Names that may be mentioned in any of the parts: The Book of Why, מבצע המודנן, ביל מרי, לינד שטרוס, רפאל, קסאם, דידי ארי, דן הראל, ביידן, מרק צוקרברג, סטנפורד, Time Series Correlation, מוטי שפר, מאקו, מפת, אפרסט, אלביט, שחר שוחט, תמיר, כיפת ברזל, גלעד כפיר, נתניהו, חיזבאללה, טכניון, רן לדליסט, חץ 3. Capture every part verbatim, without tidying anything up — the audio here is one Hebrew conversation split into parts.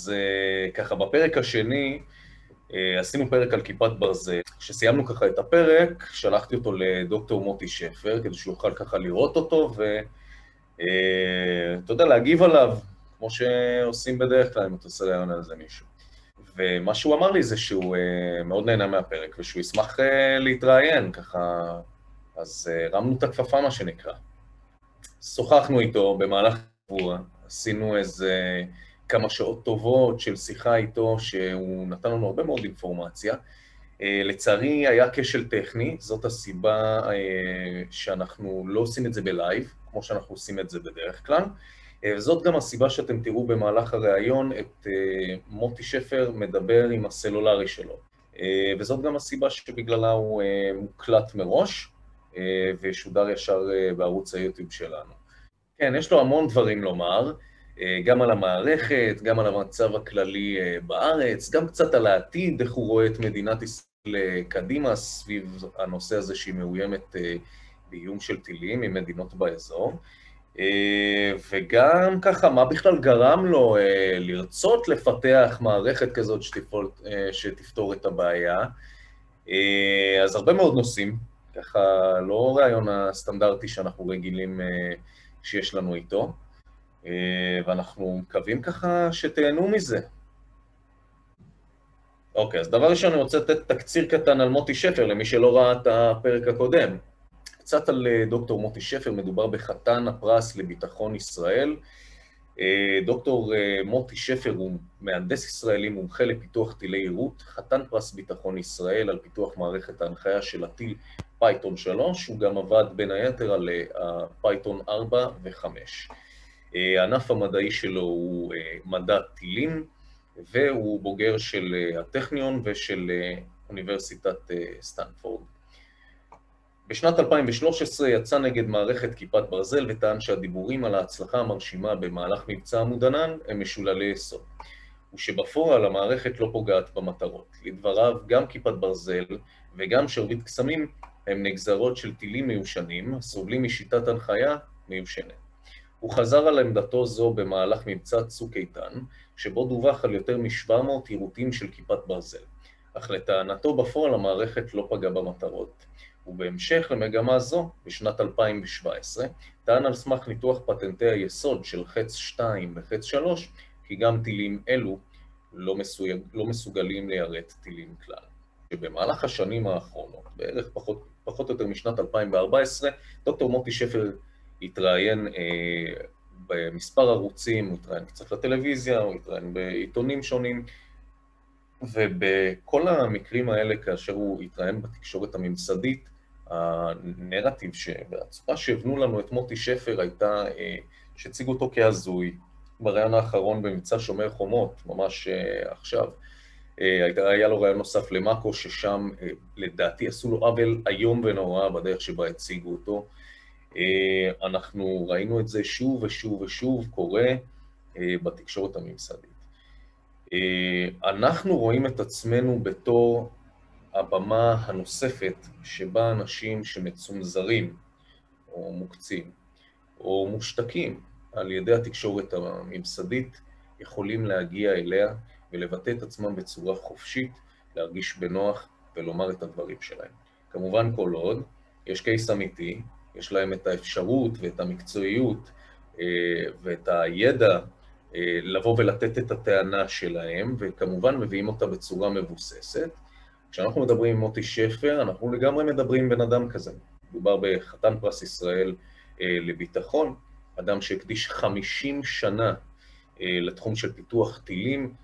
אז ככה בפרק השני, עשינו פרק על כיפת ברזל. כשסיימנו ככה את הפרק, שלחתי אותו לדוקטור מוטי שפר, כדי שהוא יוכל ככה לראות אותו, ואתה יודע, להגיב עליו, כמו שעושים בדרך כלל, אם אתה עושה לעיון על זה מישהו. ומה שהוא אמר לי זה שהוא מאוד נהנה מהפרק, ושהוא ישמח להתראיין, ככה... אז רמנו את הכפפה, מה שנקרא. שוחחנו איתו במהלך שבוע, עשינו איזה כמה שעות טובות של שיחה איתו, שהוא נתן לנו הרבה מאוד אינפורמציה. לצערי היה כשל טכני, זאת הסיבה שאנחנו לא עושים את זה בלייב, כמו שאנחנו עושים את זה בדרך כלל. וזאת גם הסיבה שאתם תראו במהלך הראיון את מוטי שפר מדבר עם הסלולרי שלו. וזאת גם הסיבה שבגללה הוא מוקלט מראש, ושודר ישר בערוץ היוטיוב שלנו. כן, יש לו המון דברים לומר, גם על המערכת, גם על המצב הכללי בארץ, גם קצת על העתיד, איך הוא רואה את מדינת ישראל קדימה סביב הנושא הזה שהיא מאוימת באיום של טילים עם מדינות באזור, וגם ככה, מה בכלל גרם לו לרצות לפתח מערכת כזאת שתפול, שתפתור את הבעיה. אז הרבה מאוד נושאים, ככה לא רעיון הסטנדרטי שאנחנו רגילים שיש לנו איתו, ואנחנו מקווים ככה שתהנו מזה. אוקיי, אז דבר ראשון, אני רוצה לתת תקציר קטן על מוטי שפר, למי שלא ראה את הפרק הקודם. קצת על דוקטור מוטי שפר, מדובר בחתן הפרס לביטחון ישראל. דוקטור מוטי שפר הוא מהנדס ישראלי מומחה לפיתוח טילי יירוט, חתן פרס ביטחון ישראל על פיתוח מערכת ההנחיה של הטיל פייתון שלוש, הוא גם עבד בין היתר על פייתון ארבע וחמש. הענף המדעי שלו הוא מדע טילים, והוא בוגר של הטכניון ושל אוניברסיטת סטנפורד. בשנת אלפיים ושלוש עשרה יצא נגד מערכת כיפת ברזל וטען שהדיבורים על ההצלחה המרשימה במהלך מבצע המודנן הם משוללי יסוד, ושבפועל המערכת לא פוגעת במטרות. לדבריו, גם כיפת ברזל וגם שרביט קסמים הם נגזרות של טילים מיושנים, סובלים משיטת הנחיה מיושנת. הוא חזר על עמדתו זו במהלך מבצע צוק איתן, שבו דווח על יותר מ-שבע מאות יירוטים של כיפת ברזל, אך לטענתו בפועל המערכת לא פגעה במטרות. ובהמשך למגמה זו, בשנת אלפיים שבע עשרה, טען על סמך ניתוח פטנטי היסוד של חץ שתיים וחץ שלוש, כי גם טילים אלו לא, מסויג, לא מסוגלים ליירט טילים כלל. שבמהלך השנים האחרונות, בערך פחות, פחות או יותר משנת אלפיים וארבע עשרה, דוקטור מוטי שפר התראיין אה, במספר ערוצים, הוא התראיין קצת לטלוויזיה, הוא התראיין בעיתונים שונים, ובכל המקרים האלה, כאשר הוא התראיין בתקשורת הממסדית, הנרטיב והצורה שהבנו לנו את מוטי שפר הייתה שהציג אותו כהזוי. בראיון האחרון במבצע שומר חומות, ממש עכשיו, היה לו ראיון נוסף למאקו, ששם לדעתי עשו לו עוול איום ונורא בדרך שבה הציגו אותו. אנחנו ראינו את זה שוב ושוב ושוב קורה בתקשורת הממסדית. אנחנו רואים את עצמנו בתור הבמה הנוספת שבה אנשים שמצומזרים או מוקצים או מושתקים על ידי התקשורת הממסדית יכולים להגיע אליה ולבטא את עצמם בצורה חופשית, להרגיש בנוח ולומר את הדברים שלהם. כמובן כל עוד יש קייס אמיתי, יש להם את האפשרות ואת המקצועיות ואת הידע לבוא ולתת את הטענה שלהם, וכמובן מביאים אותה בצורה מבוססת. כשאנחנו מדברים עם מוטי שפר, אנחנו לגמרי מדברים בן אדם כזה. מדובר בחתן פרס ישראל לביטחון, אדם שהקדיש חמישים שנה לתחום של פיתוח טילים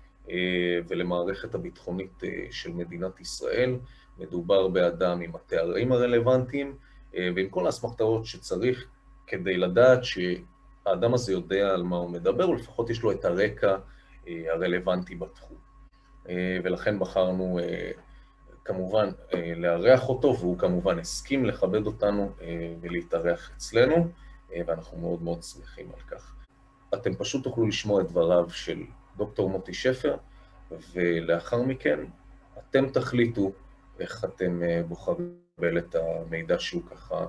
ולמערכת הביטחונית של מדינת ישראל. מדובר באדם עם התארים הרלוונטיים ועם כל האסמכתאות שצריך כדי לדעת ש... האדם הזה יודע על מה הוא מדבר, ולפחות יש לו את הרקע הרלוונטי בתחום. ולכן בחרנו כמובן לארח אותו, והוא כמובן הסכים לכבד אותנו ולהתארח אצלנו, ואנחנו מאוד מאוד שמחים על כך. אתם פשוט תוכלו לשמוע את דבריו של דוקטור מוטי שפר, ולאחר מכן אתם תחליטו איך אתם בוחרים את המידע שהוא ככה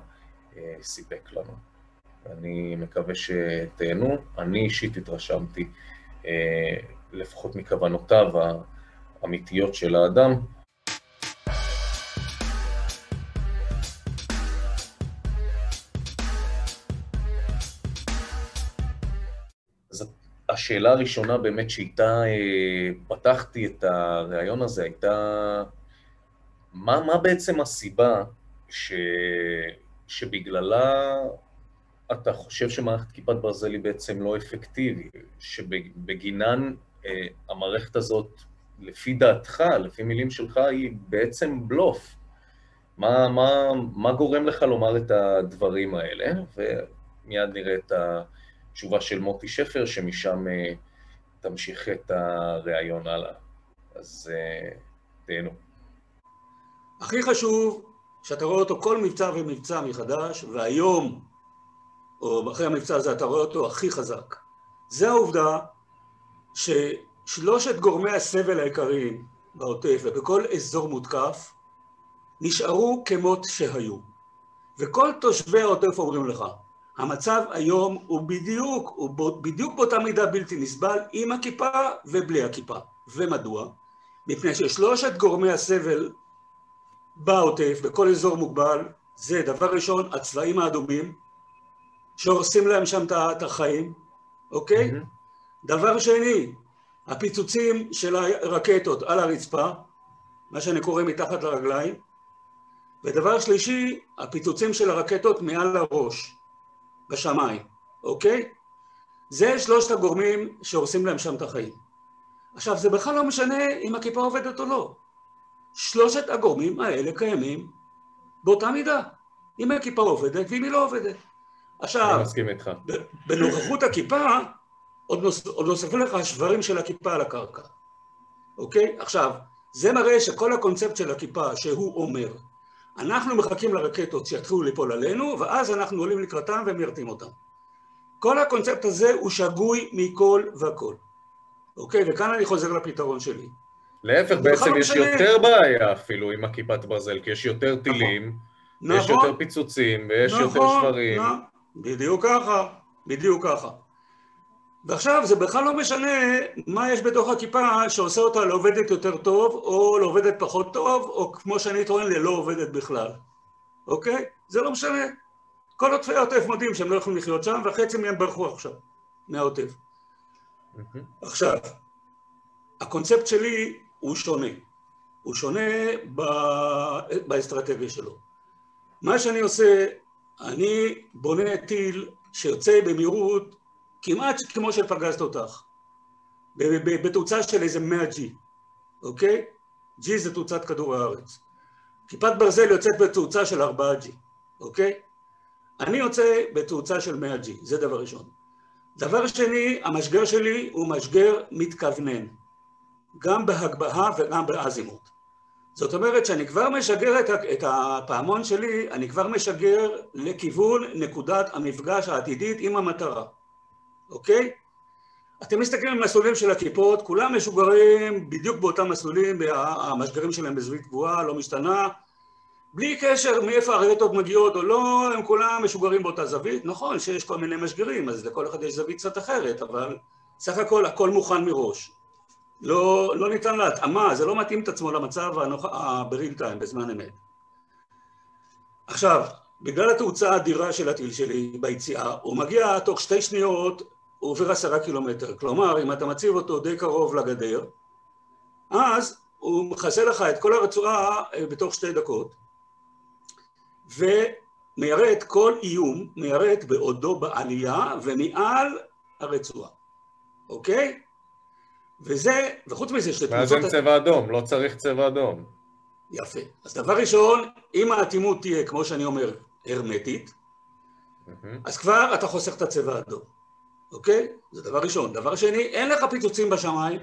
סיפק לנו. אני מקווה שתהנו, אני אישית התרשמתי לפחות מכוונותיו האמיתיות של האדם. אז השאלה הראשונה באמת שאיתה פתחתי את הרעיון הזה הייתה, מה, מה בעצם הסיבה ש... שבגללה אתה חושב שמערכת כיפת ברזל היא בעצם לא אפקטיבית, שבגינן אה, המערכת הזאת, לפי דעתך, לפי מילים שלך, היא בעצם בלוף. מה, מה, מה גורם לך לומר את הדברים האלה? ומיד נראה את התשובה של מוטי שפר, שמשם אה, תמשיך את הרעיון הלאה. אז אה, תהנו. הכי חשוב, שאתה רואה אותו כל מבצע ומבצע מחדש, והיום, או אחרי המבצע הזה, אתה רואה אותו הכי חזק. זה העובדה ששלושת גורמי הסבל העיקריים בעוטף ובכל אזור מותקף, נשארו כמות שהיו. וכל תושבי העוטף אומרים לך, המצב היום הוא בדיוק, הוא בדיוק באותה מידה בלתי נסבל, עם הכיפה ובלי הכיפה. ומדוע? מפני ששלושת גורמי הסבל בעוטף, בכל אזור מוגבל, זה דבר ראשון, הצבעים האדומים, שהורסים להם שם את החיים, אוקיי? Mm-hmm. דבר שני, הפיצוצים של הרקטות על הרצפה, מה שאני קורא מתחת לרגליים, ודבר שלישי, הפיצוצים של הרקטות מעל הראש, בשמיים, אוקיי? זה שלושת הגורמים שהורסים להם שם את החיים. עכשיו, זה בכלל לא משנה אם הכיפה עובדת או לא. שלושת הגורמים האלה קיימים באותה מידה, אם הכיפה עובדת ואם היא לא עובדת. עכשיו, בנוכחות הכיפה, עוד נוספו לך השברים של הכיפה על הקרקע. אוקיי? עכשיו, זה מראה שכל הקונספט של הכיפה שהוא אומר, אנחנו מחכים לרקטות שיתחילו ליפול עלינו, ואז אנחנו עולים לקראתם ומרתים אותם. כל הקונספט הזה הוא שגוי מכל וכל. אוקיי? וכאן אני חוזר לפתרון שלי. להפך, בעצם יש יותר בעיה אפילו עם הכיפת ברזל, כי יש יותר טילים, יש יותר פיצוצים, ויש יותר שברים. בדיוק ככה, בדיוק ככה. ועכשיו, זה בכלל לא משנה מה יש בתוך הכיפה שעושה אותה לעובדת יותר טוב, או לעובדת פחות טוב, או כמו שאני טוען, ללא עובדת בכלל. אוקיי? זה לא משנה. כל עוטפי העוטף מודים שהם לא יכולים לחיות שם, וחצי מהם ברחו עכשיו, מהעוטף. עכשיו, הקונספט שלי הוא שונה. הוא שונה באסטרטגיה שלו. מה שאני עושה, אני בונה טיל שיוצא במהירות כמעט כמו של פגז תותח, בתוצאה של איזה מאה ג'י, אוקיי? ג'י זה תוצאת כדור הארץ. כיפת ברזל יוצאת בתוצאה של ארבע ג'י, אוקיי? אני יוצא בתוצאה של מאה ג'י, זה דבר ראשון. דבר שני, המשגר שלי הוא משגר מתכוונן, גם בהגבהה וגם באזימות. זאת אומרת שאני כבר משגר את הפעמון שלי, אני כבר משגר לכיוון נקודת המפגש העתידית עם המטרה, אוקיי? אתם מסתכלים על מסלולים של הכיפות, כולם משוגרים בדיוק באותם מסלולים, המשגרים שלהם בזווית גבוהה, לא משתנה, בלי קשר מאיפה הרקטות מגיעות או לא, הם כולם משוגרים באותה זווית, נכון שיש כל מיני משגרים, אז לכל אחד יש זווית קצת אחרת, אבל סך הכל הכל מוכן מראש. לא, לא ניתן להתאמה, זה לא מתאים את עצמו למצב בריל טיים, בזמן אמת. עכשיו, בגלל התאוצה האדירה של הטיל שלי ביציאה, הוא מגיע תוך שתי שניות, הוא עובר עשרה קילומטר. כלומר, אם אתה מציב אותו די קרוב לגדר, אז הוא מחסה לך את כל הרצועה בתוך שתי דקות, ומיירט כל איום, מיירט בעודו בעלייה ומעל הרצועה, אוקיי? וזה, וחוץ מזה שתקוצות... ואז אין צבע אדום, לא צריך צבע אדום. יפה. אז דבר ראשון, אם האטימות תהיה, כמו שאני אומר, הרמטית, אז כבר אתה חוסך את הצבע האדום. אוקיי? זה דבר ראשון. דבר שני, אין לך פיצוצים בשמיים,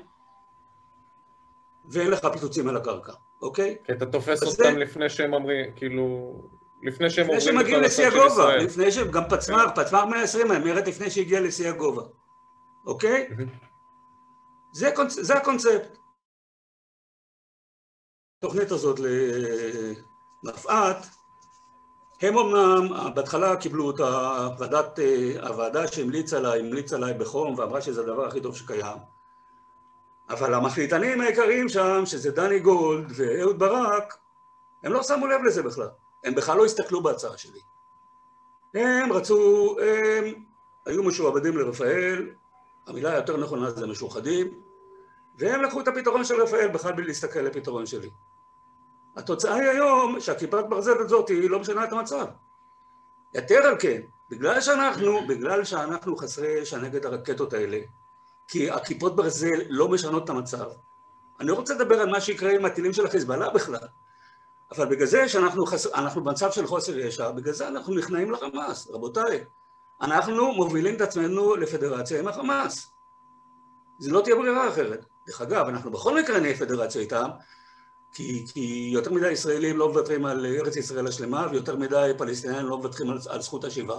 ואין לך פיצוצים על הקרקע. אוקיי? כי אתה תופס אותם לפני שהם אומרים, כאילו... לפני שהם מגיעים לשיא הגובה. לפני שהם, גם פצמר, פצמר מאה ועשרים, אני אומרת לפני שהגיע לשיא הגובה. אוקיי? זה, זה הקונספט. התוכנית הזאת למפעת, הם אמנם, בהתחלה קיבלו את הוועדת, הוועדה שהמליצה עליי, המליצה עליי בחום ואמרה שזה הדבר הכי טוב שקיים. אבל המחליטנים העיקריים שם, שזה דני גולד ואהוד ברק, הם לא שמו לב לזה בכלל. הם בכלל לא הסתכלו בהצעה שלי. הם רצו, הם היו משועבדים לרפאל, המילה היותר נכונה זה משוחדים, והם לקחו את הפתרון של רפאל בכלל בלי להסתכל לפתרון שלי. התוצאה היא היום שהכיפת ברזל הזאת היא לא משנה את המצב. יותר על כן, בגלל שאנחנו, בגלל שאנחנו חסרי אש נגד הרקטות האלה, כי הכיפות ברזל לא משנות את המצב. אני רוצה לדבר על מה שיקרה עם הטילים של החיזבאללה בכלל, אבל בגלל זה שאנחנו חס... אנחנו במצב של חוסר ישע, בגלל זה אנחנו נכנעים לחמאס, רבותיי. אנחנו מובילים את עצמנו לפדרציה עם החמאס. זה לא תהיה ברירה אחרת. דרך אגב, אנחנו בכל מקרה נהיה פדרציה איתם, כי, כי יותר מדי ישראלים לא מבטרים על ארץ ישראל השלמה, ויותר מדי פלסטינאים לא מבטרים על, על זכות השיבה.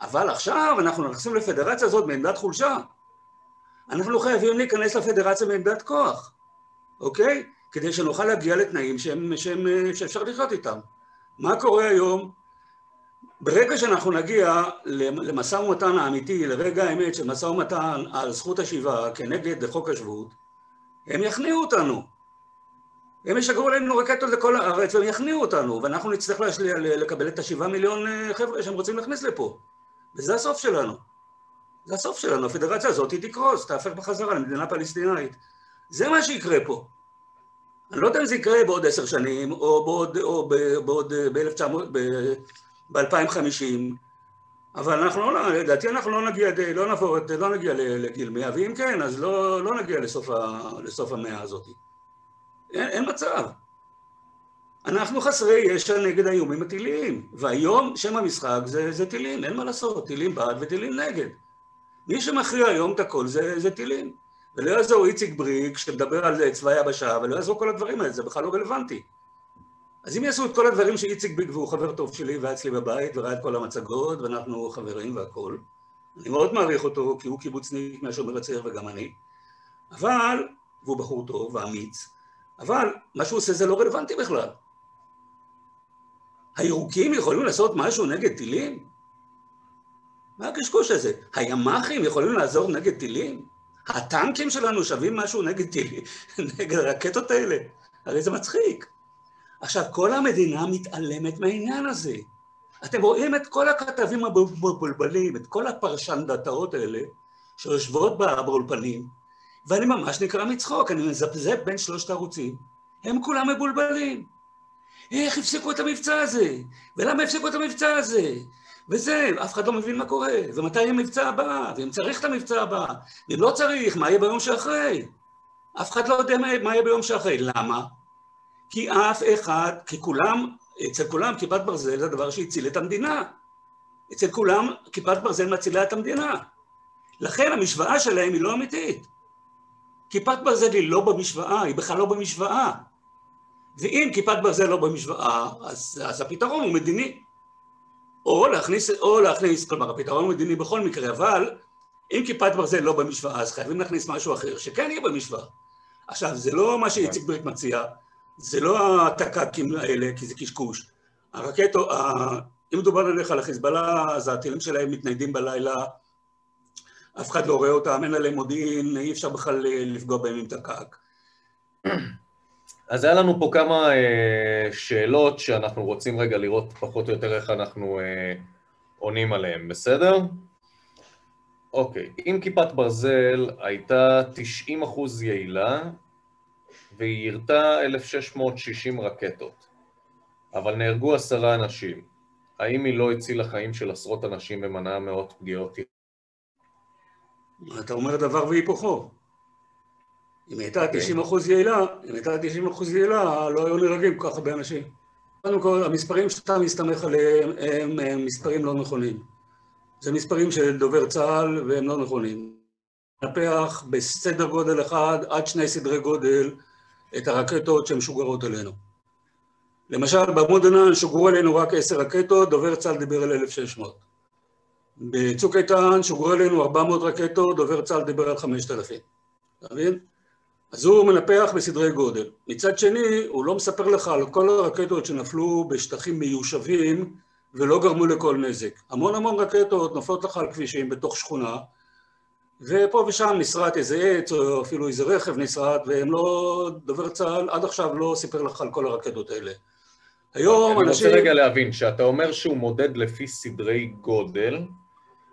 אבל עכשיו אנחנו נכנסים לפדרציה הזאת מעמדת חולשה. אנחנו לא חייבים להיכנס לפדרציה מעמדת כוח, אוקיי? כדי שנוכל להגיע לתנאים שהם, שהם, שאפשר לחיות איתם. מה קורה היום? ברגע שאנחנו נגיע למשא ומתן האמיתי, לרגע האמת של משא ומתן על זכות השיבה כנגד חוק השבות, הם יכניעו אותנו. הם ישגרו עלינו רקטות לכל הארץ והם יכניעו אותנו, ואנחנו נצטרך לקבל את השבעה מיליון חבר'ה שהם רוצים להכניס לפה. וזה הסוף שלנו. זה הסוף שלנו. הפדרציה הזאת היא תקרוס, תהפך בחזרה למדינה פלסטינאית. זה מה שיקרה פה. אני לא יודע אם זה יקרה בעוד עשר שנים, או בעוד, או בעוד, ב-אלפיים וחמישים, אבל אנחנו לא, לדעתי אנחנו לא נגיע, לא נעבור, לא נגיע לגיל מאה, ואם כן, אז לא, לא נגיע לסוף ה, לסוף המאה הזאת. אין, אין מצב. אנחנו חסרי ישע נגד האיומים הטיליים, והיום שם המשחק זה, זה טילים, אין מה לעשות, טילים בעד וטילים נגד. מי שמכריע היום את הכל זה, זה טילים. ולא יעזור איציק בריק שמדבר על צבא היבשה, ולא יעזור כל הדברים האלה, זה בכלל לא רלוונטי. אז אם יעשו את כל הדברים שאיציק בריק, והוא חבר טוב שלי והיה אצלי בבית, וראה את כל המצגות, ואנחנו חברים והכל, אני מאוד מעריך אותו, כי הוא קיבוצניק מהשומר הצעיר וגם אני, אבל, והוא בחור טוב ואמיץ, אבל מה שהוא עושה זה לא רלוונטי בכלל. הירוקים יכולים לעשות משהו נגד טילים? מה הקשקוש הזה? הימ"חים יכולים לעזור נגד טילים? הטנקים שלנו שווים משהו נגד טילים, נגד הרקטות האלה. הרי זה מצחיק. עכשיו, כל המדינה מתעלמת מהעניין הזה. אתם רואים את כל הכתבים הבולבלים, את כל הפרשנדתאות האלה, שיושבות בבולבלים, ואני ממש נקרא מצחוק, אני מזפזפ בין שלושת הערוצים. הם כולם מבולבלים. איך הפסיקו את המבצע הזה? ולמה הפסיקו את המבצע הזה? וזה, אף אחד לא מבין מה קורה, ומתי יהיה מבצע הבא, ואם צריך את המבצע הבא, ואם לא צריך, מה יהיה ביום שאחרי? אף אחד לא יודע מה יהיה ביום שאחרי. למה? כי אף אחד, כי כולם, אצל כולם, כיפת ברזל זה הדבר שהציל את המדינה. אצל כולם, כיפת ברזל מצילה את המדינה. לכן המשוואה שלהם היא לא אמיתית. כיפת ברזל היא לא במשוואה, היא בכלל לא במשוואה. ואם כיפת ברזל לא במשוואה, אז, אז הפתרון הוא מדיני. או להכניס, או להכניס, כלומר, הפתרון מדיני בכל מקרה, אבל אם כיפת ברזל לא במשוואה, אז חייבים להכניס משהו אחר, שכן יהיה במשוואה. עכשיו, זה לא מה שאיציק בריק מציע, זה לא התקקים האלה, כי זה קשקוש. הרקטו, אם דובר עליך לחיזבאללה, אז הטילים שלהם מתניידים בלילה, אף אחד לא רואה אותם, אין עליהם מודיעין, אי אפשר בכלל לפגוע בהם עם תקק. אז היה לנו פה כמה אה, שאלות שאנחנו רוצים רגע לראות פחות או יותר איך אנחנו אה, עונים עליהן, בסדר? אוקיי, אם כיפת ברזל הייתה תשעים אחוז יעילה, והיא ירתה אלף שש מאות שישים רקטות, אבל נהרגו עשרה אנשים, האם היא לא הצילה חיים של עשרות אנשים ומנעה מאות פגיעות? אתה אומר דבר והיפוכו. אם הייתה תשעים אחוז יעילה, אם הייתה תשעים אחוז יעילה, לא היו נרגים כל כך הרבה אנשים. קודם כל, המספרים שאתה מסתמך עליהם הם מספרים לא נכונים. זה מספרים של דובר צה"ל והם לא נכונים. נפח בסדר גודל אחד עד שני סדרי גודל את הרקטות שמשוגרות אלינו. למשל, במודנן שוגרו אלינו רק עשר רקטות, דובר צה"ל דיבר על אלף שש מאות. בצוק איתן שוגרו אלינו ארבע מאות רקטות, דובר צה"ל דיבר על חמשת אלפים. אתה מבין? אז הוא מנפח בסדרי גודל. מצד שני, הוא לא מספר לך על כל הרקטות שנפלו בשטחים מיושבים ולא גרמו לכל נזק. המון המון רקטות נופלות לך על כבישים בתוך שכונה, ופה ושם נשרט איזה עץ, או אפילו איזה רכב נשרט, והם לא, דובר צה"ל עד עכשיו לא סיפר לך על כל הרקדות האלה. היום אנשים... אני רוצה רגע להבין, שאתה אומר שהוא מודד לפי סדרי גודל,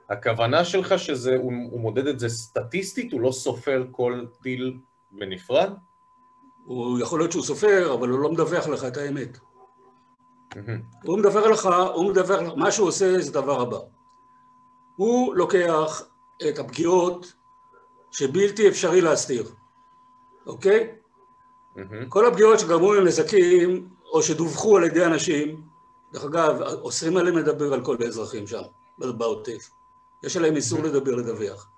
הכוונה שלך שהוא מודד את זה סטטיסטית, הוא לא סופר כל טיל בנפרד? הוא יכול להיות שהוא סופר, אבל הוא לא מדווח לך את האמת. הוא מדווח לך, הוא מדווח לך, מה שהוא עושה זה דבר הבא. הוא לוקח את הפגיעות שבלתי אפשרי להסתיר, אוקיי? כל הפגיעות שגרמו להם נזקים, או שדווחו על ידי אנשים, דרך אגב, אוסרים עליהם לדבר על כל האזרחים שם, בעוטף. יש עליהם איסור לדבר, לדווח.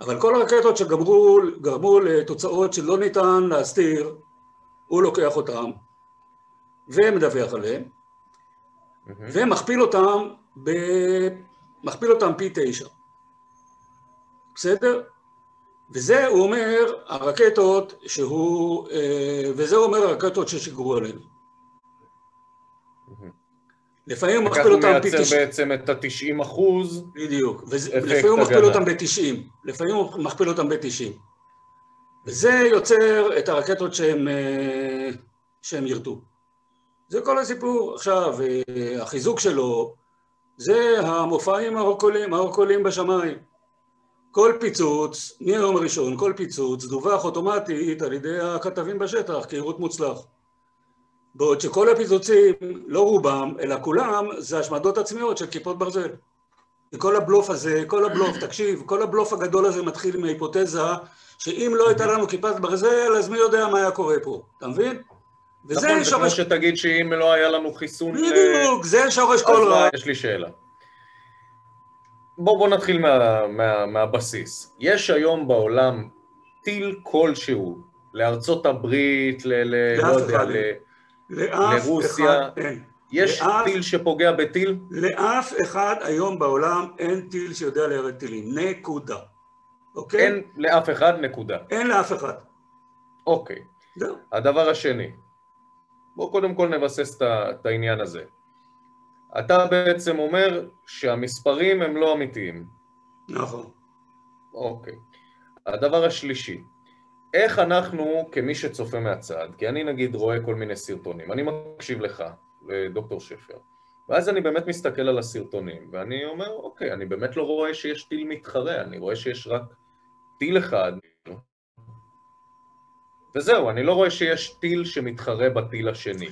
אבל כל הרקטות שגרמו לתוצאות שלא ניתן להסתיר, הוא לוקח אותם, ומדווח עליהם, ומכפיל אותם, מכפיל אותם פי תשע. בסדר? וזה הוא אומר הרקטות שהוא, וזה הוא אומר הרקטות ששיגרו עלינו. לפעמים הוא מכפיל אותם פי תשעים. כך הוא מייצר בעצם את ה-תשעים אחוז. בדיוק. לפעמים הוא מכפיל אותם ב-תשעים. לפעמים הוא מכפיל אותם ב-תשעים. וזה יוצר את הרקטות שהם ירדו. זה כל הסיפור. עכשיו, החיזוק שלו, זה המופעים הרוקולים, הרוקולים בשמיים. כל פיצוץ, מהיום הראשון, כל פיצוץ דווח אוטומטית על ידי הכתבים בשטח, כעירות מוצלח. בעוד שכל הפיצוצים, לא רובם, אלא כולם, זה השמדות עצמיות של כיפות ברזל. וכל הבלוף הזה, כל הבלוף, תקשיב, כל הבלוף הגדול הזה מתחיל מההיפותזה, שאם לא הייתה לנו כיפת ברזל, אז מי יודע מה היה קורה פה, אתה מבין? וזה נכון, שורש... נכון, זה כמו שתגיד שאם לא היה לנו חיסון... בדיוק, זה שורש כל רע. יש לי שאלה. בואו בוא נתחיל מה, מה, מהבסיס. יש היום בעולם טיל כלשהו, לארצות הברית, ל... ל לא יודע, ל... לרוסיה, יש טיל שפוגע בטיל? לאף אחד היום בעולם אין טיל שיודע לירד טילים, נקודה. אוקיי? אין לאף אחד נקודה. אין לאף אחד. אוקיי. הדבר השני, בואו קודם כל נבסס את העניין הזה. אתה בעצם אומר שהמספרים הם לא אמיתיים. נכון. אוקיי. הדבר השלישי, איך אנחנו, כמי שצופה מהצד, כי אני נגיד רואה כל מיני סרטונים, אני מקשיב לך, לדוקטור שפר, ואז אני באמת מסתכל על הסרטונים, ואני אומר, אוקיי, אני באמת לא רואה שיש טיל מתחרה, אני רואה שיש רק טיל אחד, וזהו, אני לא רואה שיש טיל שמתחרה בטיל השני.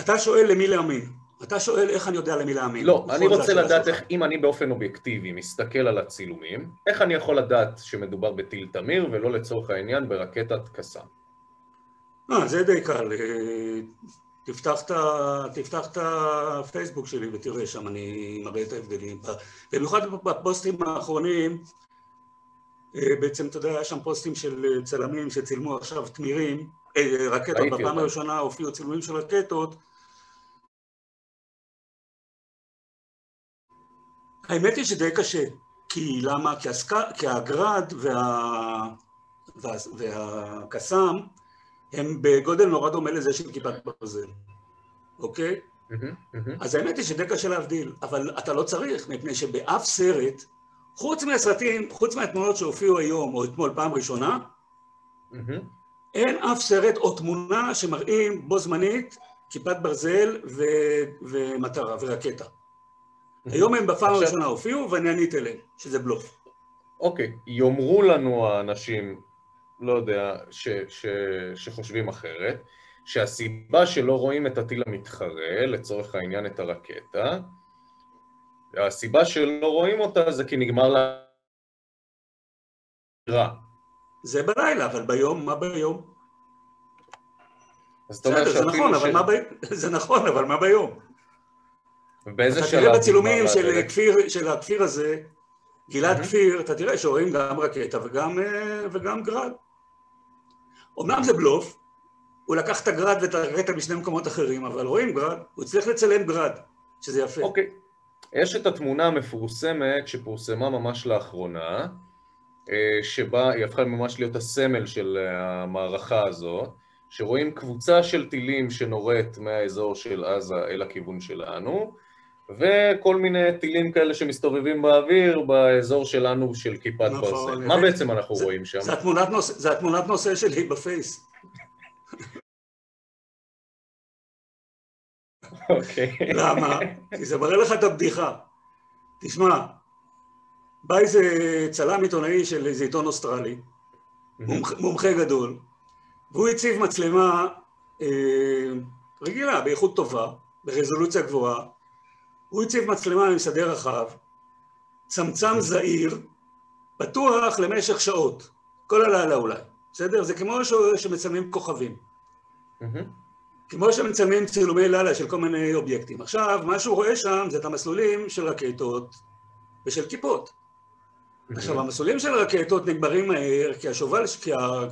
אתה שואל למי להאמין. אתה שואל איך אני יודע למי להאמין. לא, אני רוצה לדעת איך, אם אני באופן אובייקטיבי מסתכל על הצילומים, איך אני יכול לדעת שמדובר בטיל תמיר ולא לצורך העניין ברקטת קסאם. אה, זה די קל. תפתח את הפייסבוק שלי ותראה שם, אני מראה את ההבדלים. במיוחד בפוסטים האחרונים, בעצם אתה יודע, היה שם פוסטים של צלמים שצילמו עכשיו תמירים, רקטות, בפעם הראשונה הופיעו צילומים של רקטות. האמת היא שדי קשה, כי למה? כי הגראד והקסאם הם בגודל נורא דומה לזה של כיפת ברזל, אוקיי? אז האמת היא שדי קשה להבדיל, אבל אתה לא צריך, מפני שבאף סרט, חוץ מהסרטים, חוץ מהתמונות שהופיעו היום או אתמול פעם ראשונה, אין אף סרט או תמונה שמראים בו זמנית כיפת ברזל ו... ומטרה ורקטה. היום הם בפעם עכשיו... הראשונה הופיעו ואני ענית אליהם, שזה בלוף. אוקיי, יאמרו לנו האנשים, לא יודע, ש... ש... שחושבים אחרת, שהסיבה שלא רואים את הטיל המתחרה, לצורך העניין את הרקטה, והסיבה שלא רואים אותה זה כי נגמר לה... רע. זה בלילה, אבל ביום, מה ביום? זה נכון, אבל מה ביום? אתה תראה בצילומים של הכפיר הזה, גלעד כפיר, אתה תראה שרואים גם רקטה וגם גראד. אומנם זה בלוף, הוא לקח את הגרד ואת הרקטה בשני מקומות אחרים, אבל רואים גרד, הוא הצליח לצלם גרד, שזה יפה. אוקיי. יש את התמונה המפורסמת שפורסמה ממש לאחרונה, שבה היא הפכה ממש להיות הסמל של המערכה הזאת, שרואים קבוצה של טילים שנורית מהאזור של עזה אל הכיוון שלנו, וכל מיני טילים כאלה שמסתובבים באוויר באזור שלנו של כיפת ברזל. מה בעצם אנחנו רואים שם? זה התמונת נושא שלי בפייס. אוקיי. למה? כי זה מראה לך את הבדיחה. תשמע, בא איזה צלם עיתונאי של איזה עיתון אוסטרלי, מומחה גדול, והוא הציב מצלמה רגילה, באיכות טובה, ברזולוציה גבוהה, הוא הציב מצלמה ממסדה רחב, צמצם זעיר, פתוח למשך שעות, כל הלילה אולי. בסדר? זה כמו שמצלמים כוכבים. כמו שמצלמים צילומי לילה של כל מיני אובייקטים. עכשיו, מה שהוא רואה שם זה את המסלולים של רקטות ושל כיפות. עכשיו, המסלולים של רקטות נגמרים מהר, כי השובל,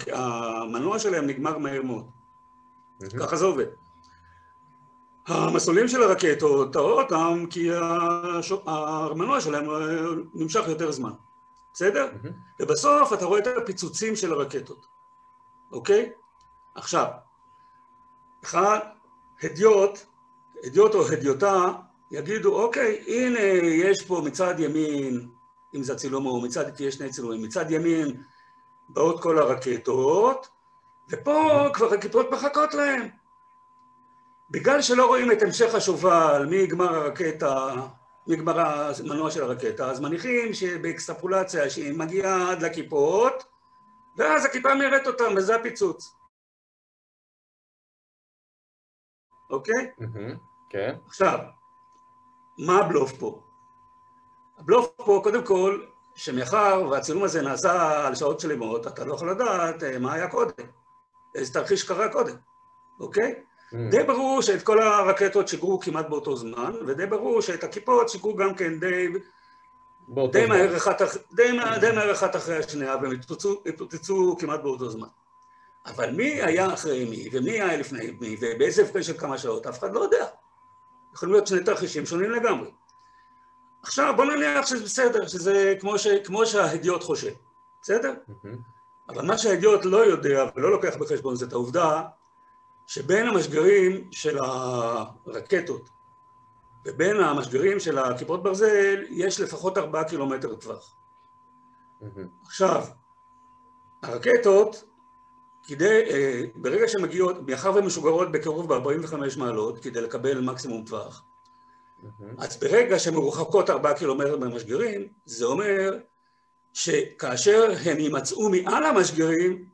כי המנוע שלהם נגמר מהר מאוד. ככה זה עובד. המסלולים של הרקטות, אתה רואה אותם, כי המנוע שלהם נמשך יותר זמן. בסדר? ובסוף אתה רואה את הפיצוצים של הרקטות. אוקיי? עכשיו, אחד, הדיוט, הדיוט או הדיוטה, יגידו, אוקיי, הנה יש פה מצד ימין, אם זה הצילום או מצד, כי יש שני צילומים, מצד ימין באות כל הרקטות, ופה כבר הכיפות מחכות להם. בגלל שלא רואים את המשך השובל, מי יגמר הרקטה, מי יגמר המנוע של הרקטה, אז מניחים שבאקסטרפולציה שהיא מגיעה עד לכיפות, ואז הכיפה מראה אותם, וזה הפיצוץ. אוקיי? כן. עכשיו, מה הבלוף פה? הבלוף פה, קודם כל, שמאחר והצילום הזה נעשה על שעות של לימות, אתה לא יכול לדעת מה היה קודם, איזה תרחיש קרה קודם, אוקיי? די ברור שאת כל הרקטות שיגרו כמעט באותו זמן, ודי ברור שאת הכיפות שיגרו גם כן די... די מהר אחת אחרי השנייה, והם התפוצצו כמעט באותו זמן. אבל מי היה אחרי מי, ומי היה לפני מי, ובאיזה הפרש של כמה שעות, אף אחד לא יודע. יכולים להיות שני תרחישים שונים לגמרי. עכשיו, בוא נניח שזה בסדר, שזה כמו שההדיוט חושב. בסדר? אבל מה שההדיוט לא יודע, ולא לוקח בחשבון, זה את העובדה, שבין המשגרים של הרקטות ובין המשגרים של הכיפות ברזל, יש לפחות ארבעה קילומטר טווח. עכשיו, הרקטות, כדי, ברגע שהן מגיעות, מאחר והן משוגרות בקירוב ב-ארבעים וחמש מעלות, כדי לקבל מקסימום טווח, אז ברגע שהן מרוחקות ארבעה קילומטר מהמשגרים, זה אומר שכאשר הן יימצאו מעל המשגרים